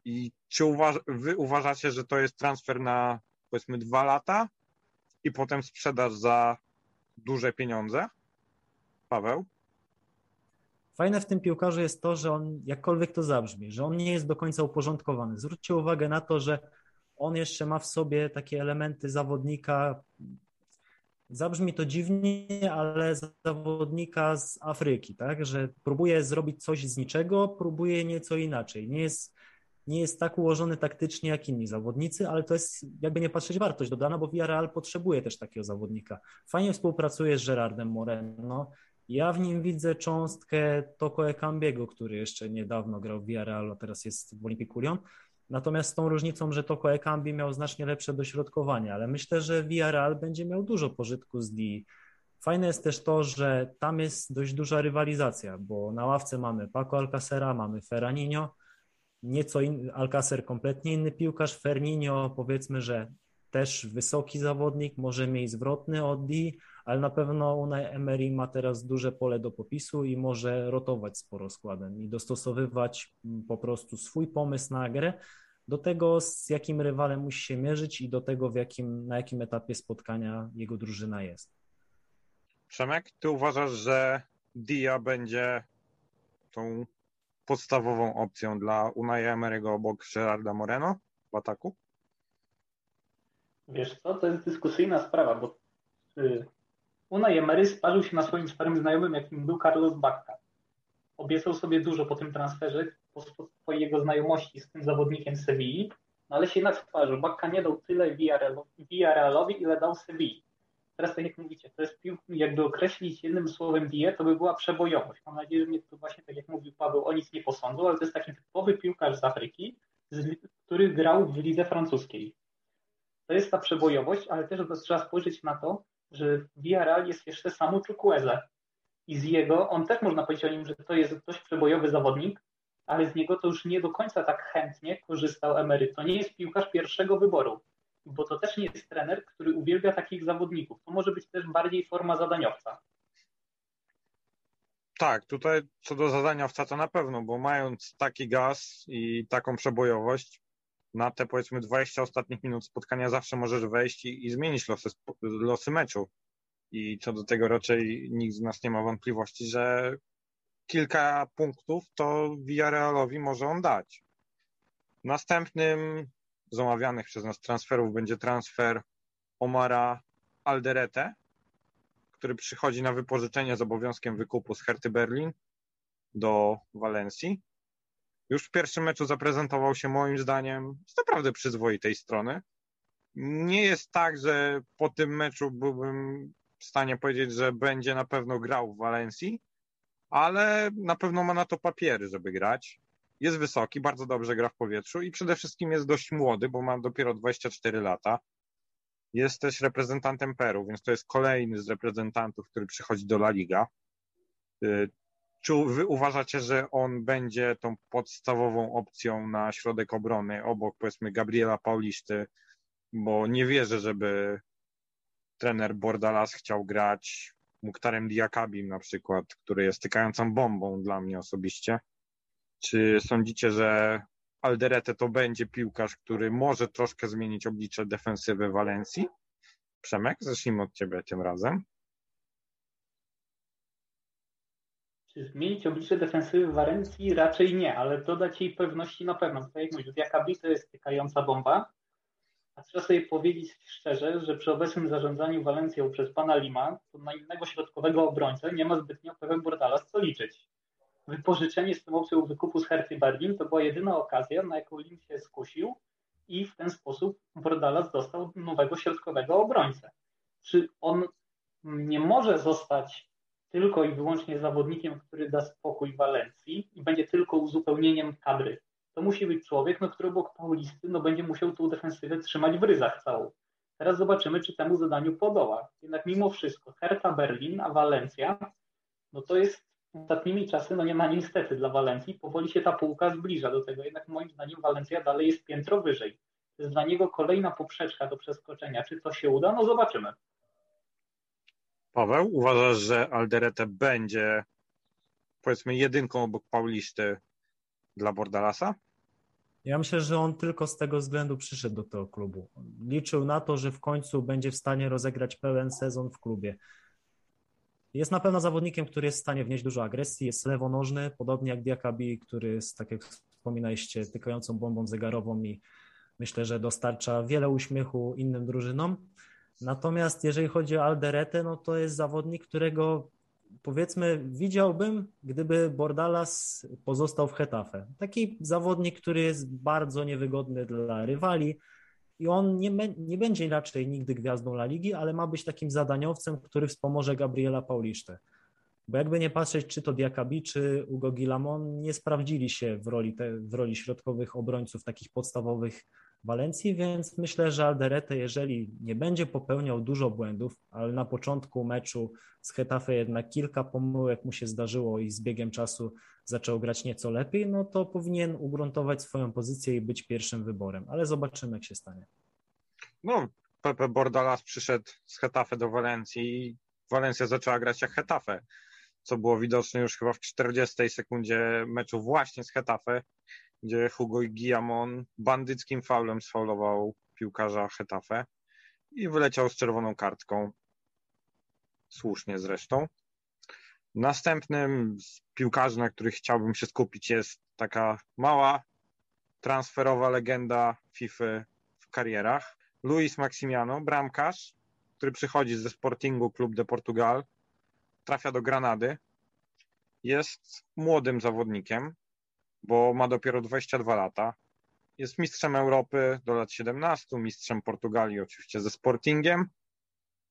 I czy uważ, wy uważacie, że to jest transfer na, powiedzmy, dwa lata i potem sprzedaż za duże pieniądze? Paweł? Fajne w tym piłkarzu jest to, że on, jakkolwiek to zabrzmi, że on nie jest do końca uporządkowany. Zwróćcie uwagę na to, że on jeszcze ma w sobie takie elementy zawodnika, zabrzmi to dziwnie, ale zawodnika z Afryki, tak, że próbuje zrobić coś z niczego, próbuje nieco inaczej. Nie jest, nie jest tak ułożony taktycznie jak inni zawodnicy, ale to jest, jakby nie patrzeć, wartość dodana, bo Villarreal potrzebuje też takiego zawodnika. Fajnie współpracuje z Gerardem Moreno. Ja w nim widzę cząstkę Toko Ekambiego, który jeszcze niedawno grał w Villarrealu, a teraz jest w Olympique Lyon. Natomiast z tą różnicą, że Toko Ekambi miał znacznie lepsze dośrodkowanie, ale myślę, że Villarreal będzie miał dużo pożytku z Dii. Fajne jest też to, że tam jest dość duża rywalizacja, bo na ławce mamy Paco Alcacera, mamy Ferraninho, nieco in... Alcacer kompletnie inny piłkarz, Ferninho powiedzmy, że też wysoki zawodnik, może mniej zwrotny od Di, ale na pewno Unai Emery ma teraz duże pole do popisu i może rotować sporo składem i dostosowywać po prostu swój pomysł na grę do tego, z jakim rywalem musi się mierzyć i do tego, w jakim, na jakim etapie spotkania jego drużyna jest. Przemek, ty uważasz, że Dia będzie tą podstawową opcją dla Unai Emery'ego obok Gerarda Moreno w ataku? Wiesz co, to jest dyskusyjna sprawa, bo Unai Emery sparzył się na swoim starym znajomym, jakim był Carlos Bacca. Obiecał sobie dużo po tym transferze, po swojego znajomości z tym zawodnikiem Sewilli, no ale się jednak sparzył. Bacca nie dał tyle Villarrealowi, ile dał Sewilli. Teraz tak jak mówicie, to jest, jakby określić jednym słowem dietę, to by była przebojowość. Mam nadzieję, że mnie to właśnie, tak jak mówił Paweł, o nic nie posądzą, ale to jest taki typowy piłkarz z Afryki, który grał w lidze francuskiej. To jest ta przebojowość, ale też trzeba spojrzeć na to, że w Villarreal jest jeszcze Samu Chukwueze i z jego, on też można powiedzieć o nim, że to jest dość przebojowy zawodnik, ale z niego to już nie do końca tak chętnie korzystał Emery. To nie jest piłkarz pierwszego wyboru, bo to też nie jest trener, który uwielbia takich zawodników. To może być też bardziej forma zadaniowca. Tak, tutaj co do zadaniowca to na pewno, bo mając taki gaz i taką przebojowość, na te powiedzmy dwadzieścia ostatnich minut spotkania zawsze możesz wejść i, i zmienić losy, losy meczu. I co do tego raczej nikt z nas nie ma wątpliwości, że kilka punktów to Villarrealowi może on dać. Następnym z omawianych przez nas transferów będzie transfer Omara Alderete, który przychodzi na wypożyczenie z obowiązkiem wykupu z Herty Berlin do Walencji. Już w pierwszym meczu zaprezentował się moim zdaniem z naprawdę przyzwoitej strony. Nie jest tak, że po tym meczu byłbym w stanie powiedzieć, że będzie na pewno grał w Walencji, ale na pewno ma na to papiery, żeby grać. Jest wysoki, bardzo dobrze gra w powietrzu i przede wszystkim jest dość młody, bo ma dopiero dwadzieścia cztery lata. Jest też reprezentantem Peru, więc to jest kolejny z reprezentantów, który przychodzi do La Liga. Czy wy uważacie, że on będzie tą podstawową opcją na środek obrony obok, powiedzmy, Gabriela Paulisty, bo nie wierzę, żeby trener Bordalas chciał grać Mukhtarem Diakabim na przykład, który jest tykającą bombą dla mnie osobiście. Czy sądzicie, że Alderete to będzie piłkarz, który może troszkę zmienić oblicze defensywy Walencji? Przemek, zacznijmy od ciebie tym razem. Czy zmienić oblicze defensywy Walencji? Raczej nie, ale dodać jej pewności na pewno. Tak jak mówię, Diakabi to jest tykająca bomba. A trzeba sobie powiedzieć szczerze, że przy obecnym zarządzaniu Walencją przez pana Lima, to na innego środkowego obrońcę nie ma zbytnio pewien Bordalas co liczyć. Wypożyczenie z tą opcją wykupu z Herty Berlin to była jedyna okazja, na jaką Lim się skusił i w ten sposób Bordalas dostał nowego środkowego obrońcę. Czy on nie może zostać tylko i wyłącznie zawodnikiem, który da spokój Walencji i będzie tylko uzupełnieniem kadry? To musi być człowiek, no, który obok Paulisty no, będzie musiał tą defensywę trzymać w ryzach całą. Teraz zobaczymy, czy temu zadaniu podoła. Jednak mimo wszystko Herta Berlin, a Walencja, no to jest ostatnimi czasy, no nie ma niestety dla Walencji, powoli się ta półka zbliża do tego, jednak moim zdaniem Walencja dalej jest piętro wyżej. To jest dla niego kolejna poprzeczka do przeskoczenia. Czy to się uda? No zobaczymy. Paweł, uważasz, że Alderete będzie, powiedzmy, jedynką obok Paulisty dla Bordalasa? Ja myślę, że on tylko z tego względu przyszedł do tego klubu. Liczył na to, że w końcu będzie w stanie rozegrać pełen sezon w klubie. Jest na pewno zawodnikiem, który jest w stanie wnieść dużo agresji, jest lewonożny, podobnie jak Diakabi, który jest, tak jak wspominaliście, tykającą bombą zegarową i myślę, że dostarcza wiele uśmiechu innym drużynom. Natomiast jeżeli chodzi o Alderete, no to jest zawodnik, którego powiedzmy widziałbym, gdyby Bordalas pozostał w Hetafe. Taki zawodnik, który jest bardzo niewygodny dla rywali, i on nie, nie będzie raczej nigdy gwiazdą La Ligi, ale ma być takim zadaniowcem, który wspomoże Gabriela Paulistę. Bo jakby nie patrzeć, czy to Diakabi, czy Ugo Guillamon nie sprawdzili się w roli, te, w roli środkowych obrońców takich podstawowych Walencji, więc myślę, że Alderete, jeżeli nie będzie popełniał dużo błędów, ale na początku meczu z Hetafe jednak kilka pomyłek mu się zdarzyło i z biegiem czasu zaczął grać nieco lepiej, no to powinien ugruntować swoją pozycję i być pierwszym wyborem, ale zobaczymy, jak się stanie. No, Pepe Bordalas przyszedł z Hetafe do Walencji i Walencja zaczęła grać jak Hetafe, co było widoczne już chyba w czterdziestej sekundzie meczu właśnie z Hetafe, gdzie Hugo Guillamon bandyckim faulem sfaulował piłkarza Hetafe i wyleciał z czerwoną kartką. Słusznie zresztą. Następnym z piłkarzy, na których chciałbym się skupić, jest taka mała transferowa legenda FIFA w karierach. Luis Maximiano, bramkarz, który przychodzi ze Sportingu Club de Portugal, trafia do Granady, jest młodym zawodnikiem, bo ma dopiero dwadzieścia dwa lata. Jest mistrzem Europy do lat siedemnastu, mistrzem Portugalii oczywiście ze Sportingiem,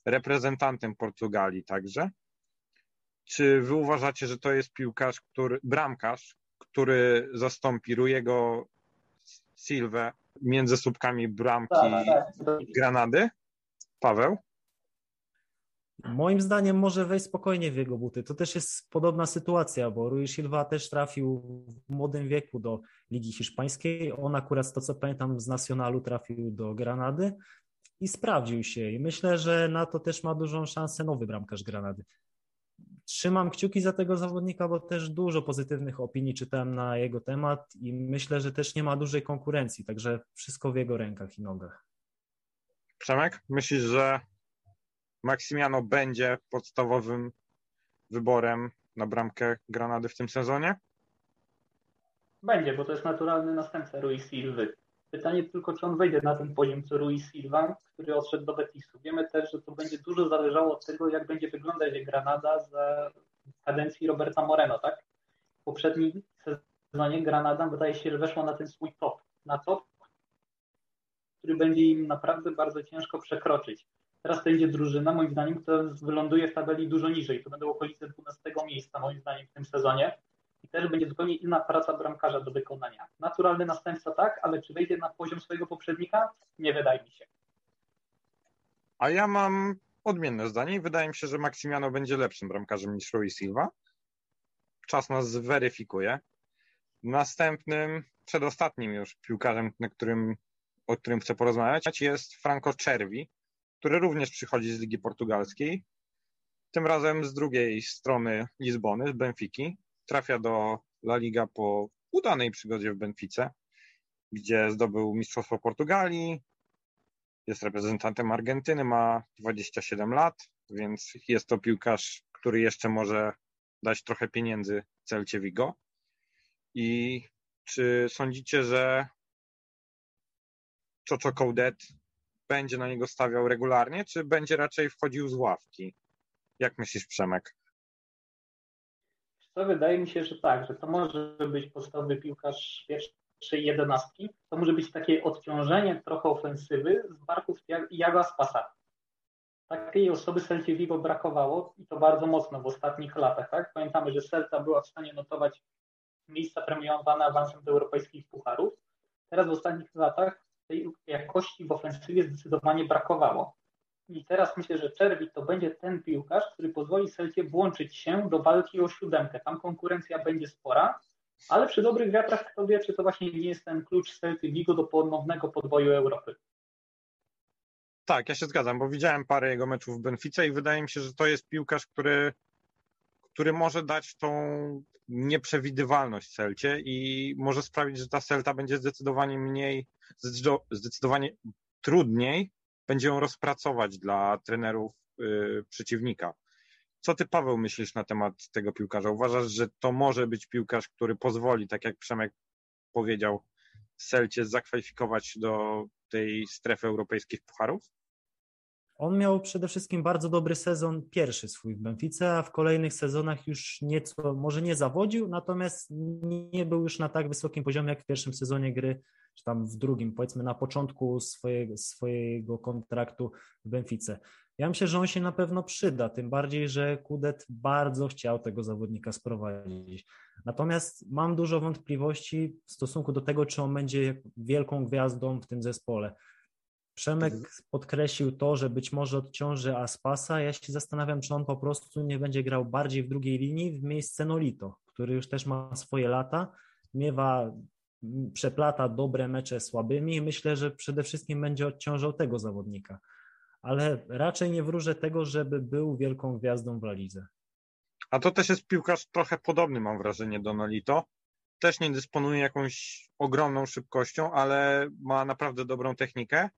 reprezentantem Portugalii także. Czy wy uważacie, że to jest piłkarz, który, bramkarz, który zastąpi Rujego Silwę między słupkami bramki tak, tak. Granady? Paweł? Moim zdaniem może wejść spokojnie w jego buty. To też jest podobna sytuacja, bo Rui Silva też trafił w młodym wieku do Ligi Hiszpańskiej. On akurat, z to co pamiętam, z Nacionalu trafił do Granady i sprawdził się. I myślę, że na to też ma dużą szansę nowy bramkarz Granady. Trzymam kciuki za tego zawodnika, bo też dużo pozytywnych opinii czytałem na jego temat i myślę, że też nie ma dużej konkurencji, także wszystko w jego rękach i nogach. Przemek, myślisz, że Maximiano będzie podstawowym wyborem na bramkę Granady w tym sezonie? Będzie, bo to jest naturalny następca Rui Silwy. Pytanie tylko, czy on wejdzie na ten poziom, co Rui Silva, który odszedł do Betisu. Wiemy też, że to będzie dużo zależało od tego, jak będzie wyglądać Granada za kadencji Roberta Moreno, tak? W poprzednim sezonie Granada wydaje się, że weszła na ten swój top, na top, który będzie im naprawdę bardzo ciężko przekroczyć. Teraz to będzie drużyna, moim zdaniem, która wyląduje w tabeli dużo niżej. To będą okolice dwunastego miejsca, moim zdaniem, w tym sezonie. I też będzie zupełnie inna praca bramkarza do wykonania. Naturalny następca tak, ale czy wejdzie na poziom swojego poprzednika? Nie wydaje mi się. A ja mam odmienne zdanie. Wydaje mi się, że Maximiano będzie lepszym bramkarzem niż Rui Silva. Czas nas zweryfikuje. Następnym, przedostatnim już piłkarzem, na którym, o którym chcę porozmawiać, jest Franco Cervi, który również przychodzi z Ligi Portugalskiej. Tym razem z drugiej strony Lizbony, z Benfiki. Trafia do La Liga po udanej przygodzie w Benfice, gdzie zdobył Mistrzostwo Portugalii, jest reprezentantem Argentyny, ma dwadzieścia siedem lat, więc jest to piłkarz, który jeszcze może dać trochę pieniędzy Celcie Vigo. I czy sądzicie, że Chocho Coudet będzie na niego stawiał regularnie, czy będzie raczej wchodził z ławki? Jak myślisz, Przemek? To wydaje mi się, że tak, że to może być podstawowy piłkarz pierwszej jedenastki. To może być takie odciążenie trochę ofensywy z barków Iago Aspasa. Takiej osoby Celcie Vigo brakowało i to bardzo mocno w ostatnich latach. Tak? Pamiętamy, że Celta była w stanie notować miejsca premiowane awansem do europejskich pucharów. Teraz w ostatnich latach tej jakości w ofensywie zdecydowanie brakowało. I teraz myślę, że Czerwik to będzie ten piłkarz, który pozwoli Celcie włączyć się do walki o siódemkę. Tam konkurencja będzie spora, ale przy dobrych wiatrach kto wie, czy to właśnie nie jest ten klucz Celty Vigo do ponownego podboju Europy. Tak, ja się zgadzam, bo widziałem parę jego meczów w Benfice i wydaje mi się, że to jest piłkarz, który, który może dać tą nieprzewidywalność Celcie i może sprawić, że ta Celta będzie zdecydowanie mniej, zdecydowanie trudniej będzie ją rozpracować dla trenerów yy, przeciwnika. Co ty, Paweł, myślisz na temat tego piłkarza? Uważasz, że to może być piłkarz, który pozwoli, tak jak Przemek powiedział, Celcie zakwalifikować do tej strefy europejskich pucharów? On miał przede wszystkim bardzo dobry sezon pierwszy swój w Benfice, a w kolejnych sezonach już nieco, może nie zawodził, natomiast nie był już na tak wysokim poziomie jak w pierwszym sezonie gry, czy tam w drugim, powiedzmy na początku swojego, swojego kontraktu w Benfice. Ja myślę, że on się na pewno przyda, tym bardziej, że Coudet bardzo chciał tego zawodnika sprowadzić. Natomiast mam dużo wątpliwości w stosunku do tego, czy on będzie wielką gwiazdą w tym zespole. Przemek podkreślił to, że być może odciąży Aspasa. Ja się zastanawiam, czy on po prostu nie będzie grał bardziej w drugiej linii w miejsce Nolito, który już też ma swoje lata, miewa, przeplata dobre mecze słabymi i myślę, że przede wszystkim będzie odciążał tego zawodnika. ale raczej nie wróżę tego, żeby był wielką gwiazdą w La Lidze. A to też jest piłkarz trochę podobny, mam wrażenie, do Nolito. Też nie dysponuje jakąś ogromną szybkością, ale ma naprawdę dobrą technikę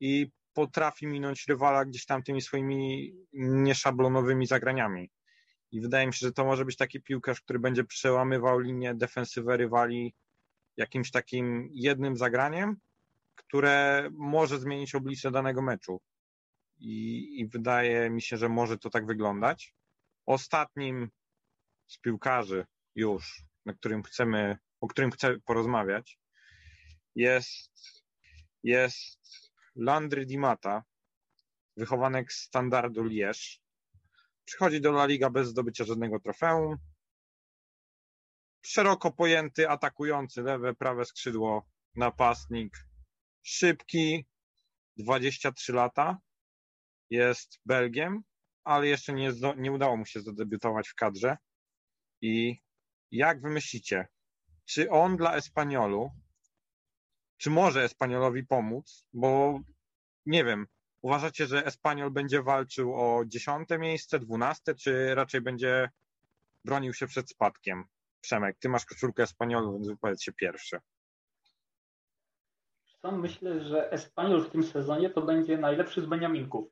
i potrafi minąć rywala gdzieś tam tymi swoimi nieszablonowymi zagraniami. I wydaje mi się, że to może być taki piłkarz, który będzie przełamywał linię defensywy rywali jakimś takim jednym zagraniem, które może zmienić oblicze danego meczu. I, i wydaje mi się, że może to tak wyglądać. Ostatnim z piłkarzy już, na którym chcemy, o którym chcę porozmawiać, jest, jest Landry Di Matta, wychowanek Standardu Liège. Przychodzi do La Liga bez zdobycia żadnego trofeum. Szeroko pojęty, atakujący lewe, prawe skrzydło, napastnik. Szybki, dwadzieścia trzy lata. Jest Belgiem, ale jeszcze nie, nie udało mu się zadebiutować w kadrze. I jak wy myślicie, czy on dla Espanyolu, czy może Espanyolowi pomóc? Bo nie wiem, uważacie, że Espanyol będzie walczył o dziesiąte miejsce, dwunaste, czy raczej będzie bronił się przed spadkiem? Przemek, ty masz koszulkę Espanyolu, więc wypowiedz się pierwszy. Sam myślę, że Espanyol w tym sezonie to będzie najlepszy z beniaminków.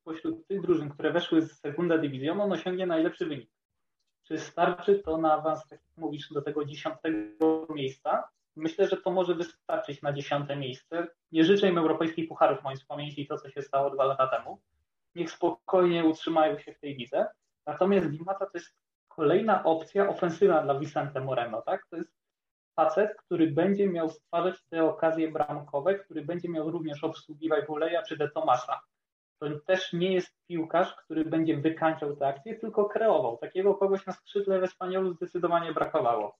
Spośród tych drużyn, które weszły z Segunda División, on osiągnie najlepszy wynik. Czy starczy to na awans, tak jak mówisz, do tego dziesiątego miejsca? Myślę, że to może wystarczyć na dziesiąte miejsce. Nie życzę im europejskich pucharów, mając w pamięci to, co się stało dwa lata temu. Niech spokojnie utrzymają się w tej lidze. Natomiast Di Matta to jest kolejna opcja ofensywna dla Vicente Moreno, tak? To jest facet, który będzie miał stwarzać te okazje bramkowe, który będzie miał również obsługiwać Buleja czy De Tomasa. To też nie jest piłkarz, który będzie wykańczał te akcje, tylko kreował. Takiego kogoś na skrzydle w Espanyolu zdecydowanie brakowało.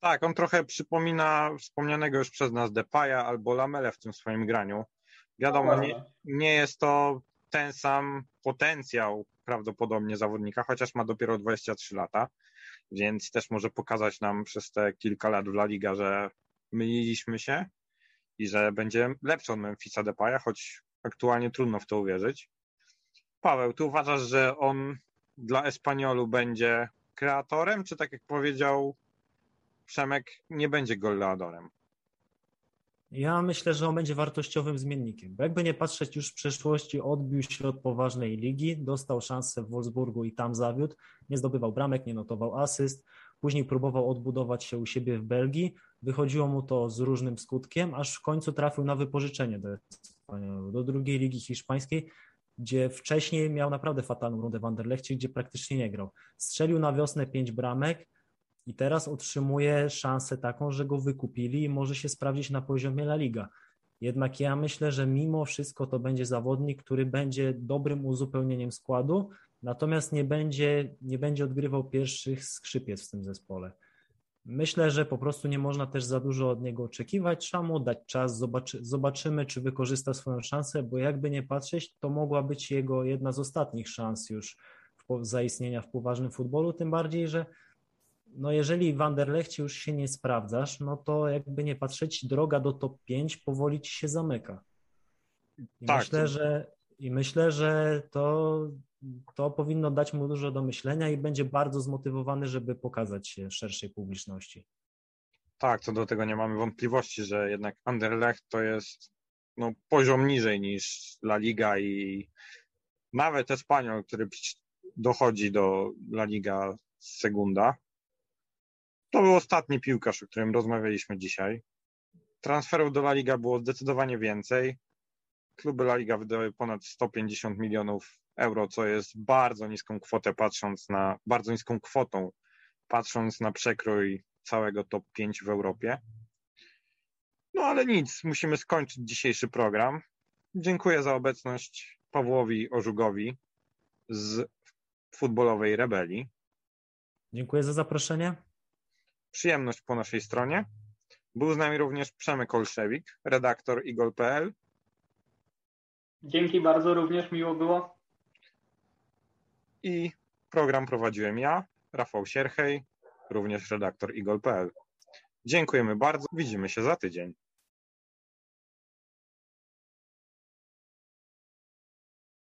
Tak, on trochę przypomina wspomnianego już przez nas Depaya albo Lamelę w tym swoim graniu. Wiadomo, nie, nie jest to ten sam potencjał prawdopodobnie zawodnika, chociaż ma dopiero dwadzieścia trzy lata, więc też może pokazać nam przez te kilka lat w La Liga, że myliliśmy się i że będzie lepszy od Memphisa Depaya, choć aktualnie trudno w to uwierzyć. Paweł, ty uważasz, że on dla Espanyolu będzie kreatorem, czy tak jak powiedział Przemek, nie będzie goleadorem? Ja myślę, że on będzie wartościowym zmiennikiem, bo jakby nie patrzeć, już w przeszłości odbił się od poważnej ligi, dostał szansę w Wolfsburgu i tam zawiódł, nie zdobywał bramek, nie notował asyst, później próbował odbudować się u siebie w Belgii, wychodziło mu to z różnym skutkiem, aż w końcu trafił na wypożyczenie do, do drugiej ligi hiszpańskiej, gdzie wcześniej miał naprawdę fatalną rundę w Anderlechcie, gdzie praktycznie nie grał. Strzelił na wiosnę pięć bramek, i teraz otrzymuje szansę taką, że go wykupili i może się sprawdzić na poziomie La Liga. Jednak ja myślę, że mimo wszystko to będzie zawodnik, który będzie dobrym uzupełnieniem składu, natomiast nie będzie, nie będzie odgrywał pierwszych skrzypiec w tym zespole. Myślę, że po prostu nie można też za dużo od niego oczekiwać, trzeba mu dać czas, zobaczy, zobaczymy, czy wykorzysta swoją szansę, bo jakby nie patrzeć, to mogła być jego jedna z ostatnich szans już w, zaistnienia w poważnym futbolu, tym bardziej, że no jeżeli w Anderlechcie już się nie sprawdzasz, no to jakby nie patrzeć, droga do top pięć powoli ci się zamyka. I, tak. myślę, że, i myślę, że to, to powinno dać mu dużo do myślenia i będzie bardzo zmotywowany, żeby pokazać się szerszej publiczności. Tak, co do tego nie mamy wątpliwości, że jednak Anderlecht to jest no, poziom niżej niż La Liga i nawet Espanyol, który dochodzi do La Liga z Segunda. To był ostatni piłkarz, o którym rozmawialiśmy dzisiaj. Transferów do La Liga było zdecydowanie więcej. Kluby La Liga wydały ponad sto pięćdziesiąt milionów euro, co jest bardzo niską kwotę, patrząc na, bardzo niską kwotą, patrząc na przekrój całego top pięć w Europie. No ale nic, musimy skończyć dzisiejszy program. Dziękuję za obecność Pawłowi Orzugowi z Futbolowej Rebelii. Dziękuję za zaproszenie. Przyjemność po naszej stronie. Był z nami również Przemek Olszewik, redaktor Igol kropka pe el. Dzięki bardzo, również miło było. I program prowadziłem ja, Rafał Sierchej, również redaktor Igol kropka pe el. Dziękujemy bardzo, widzimy się za tydzień.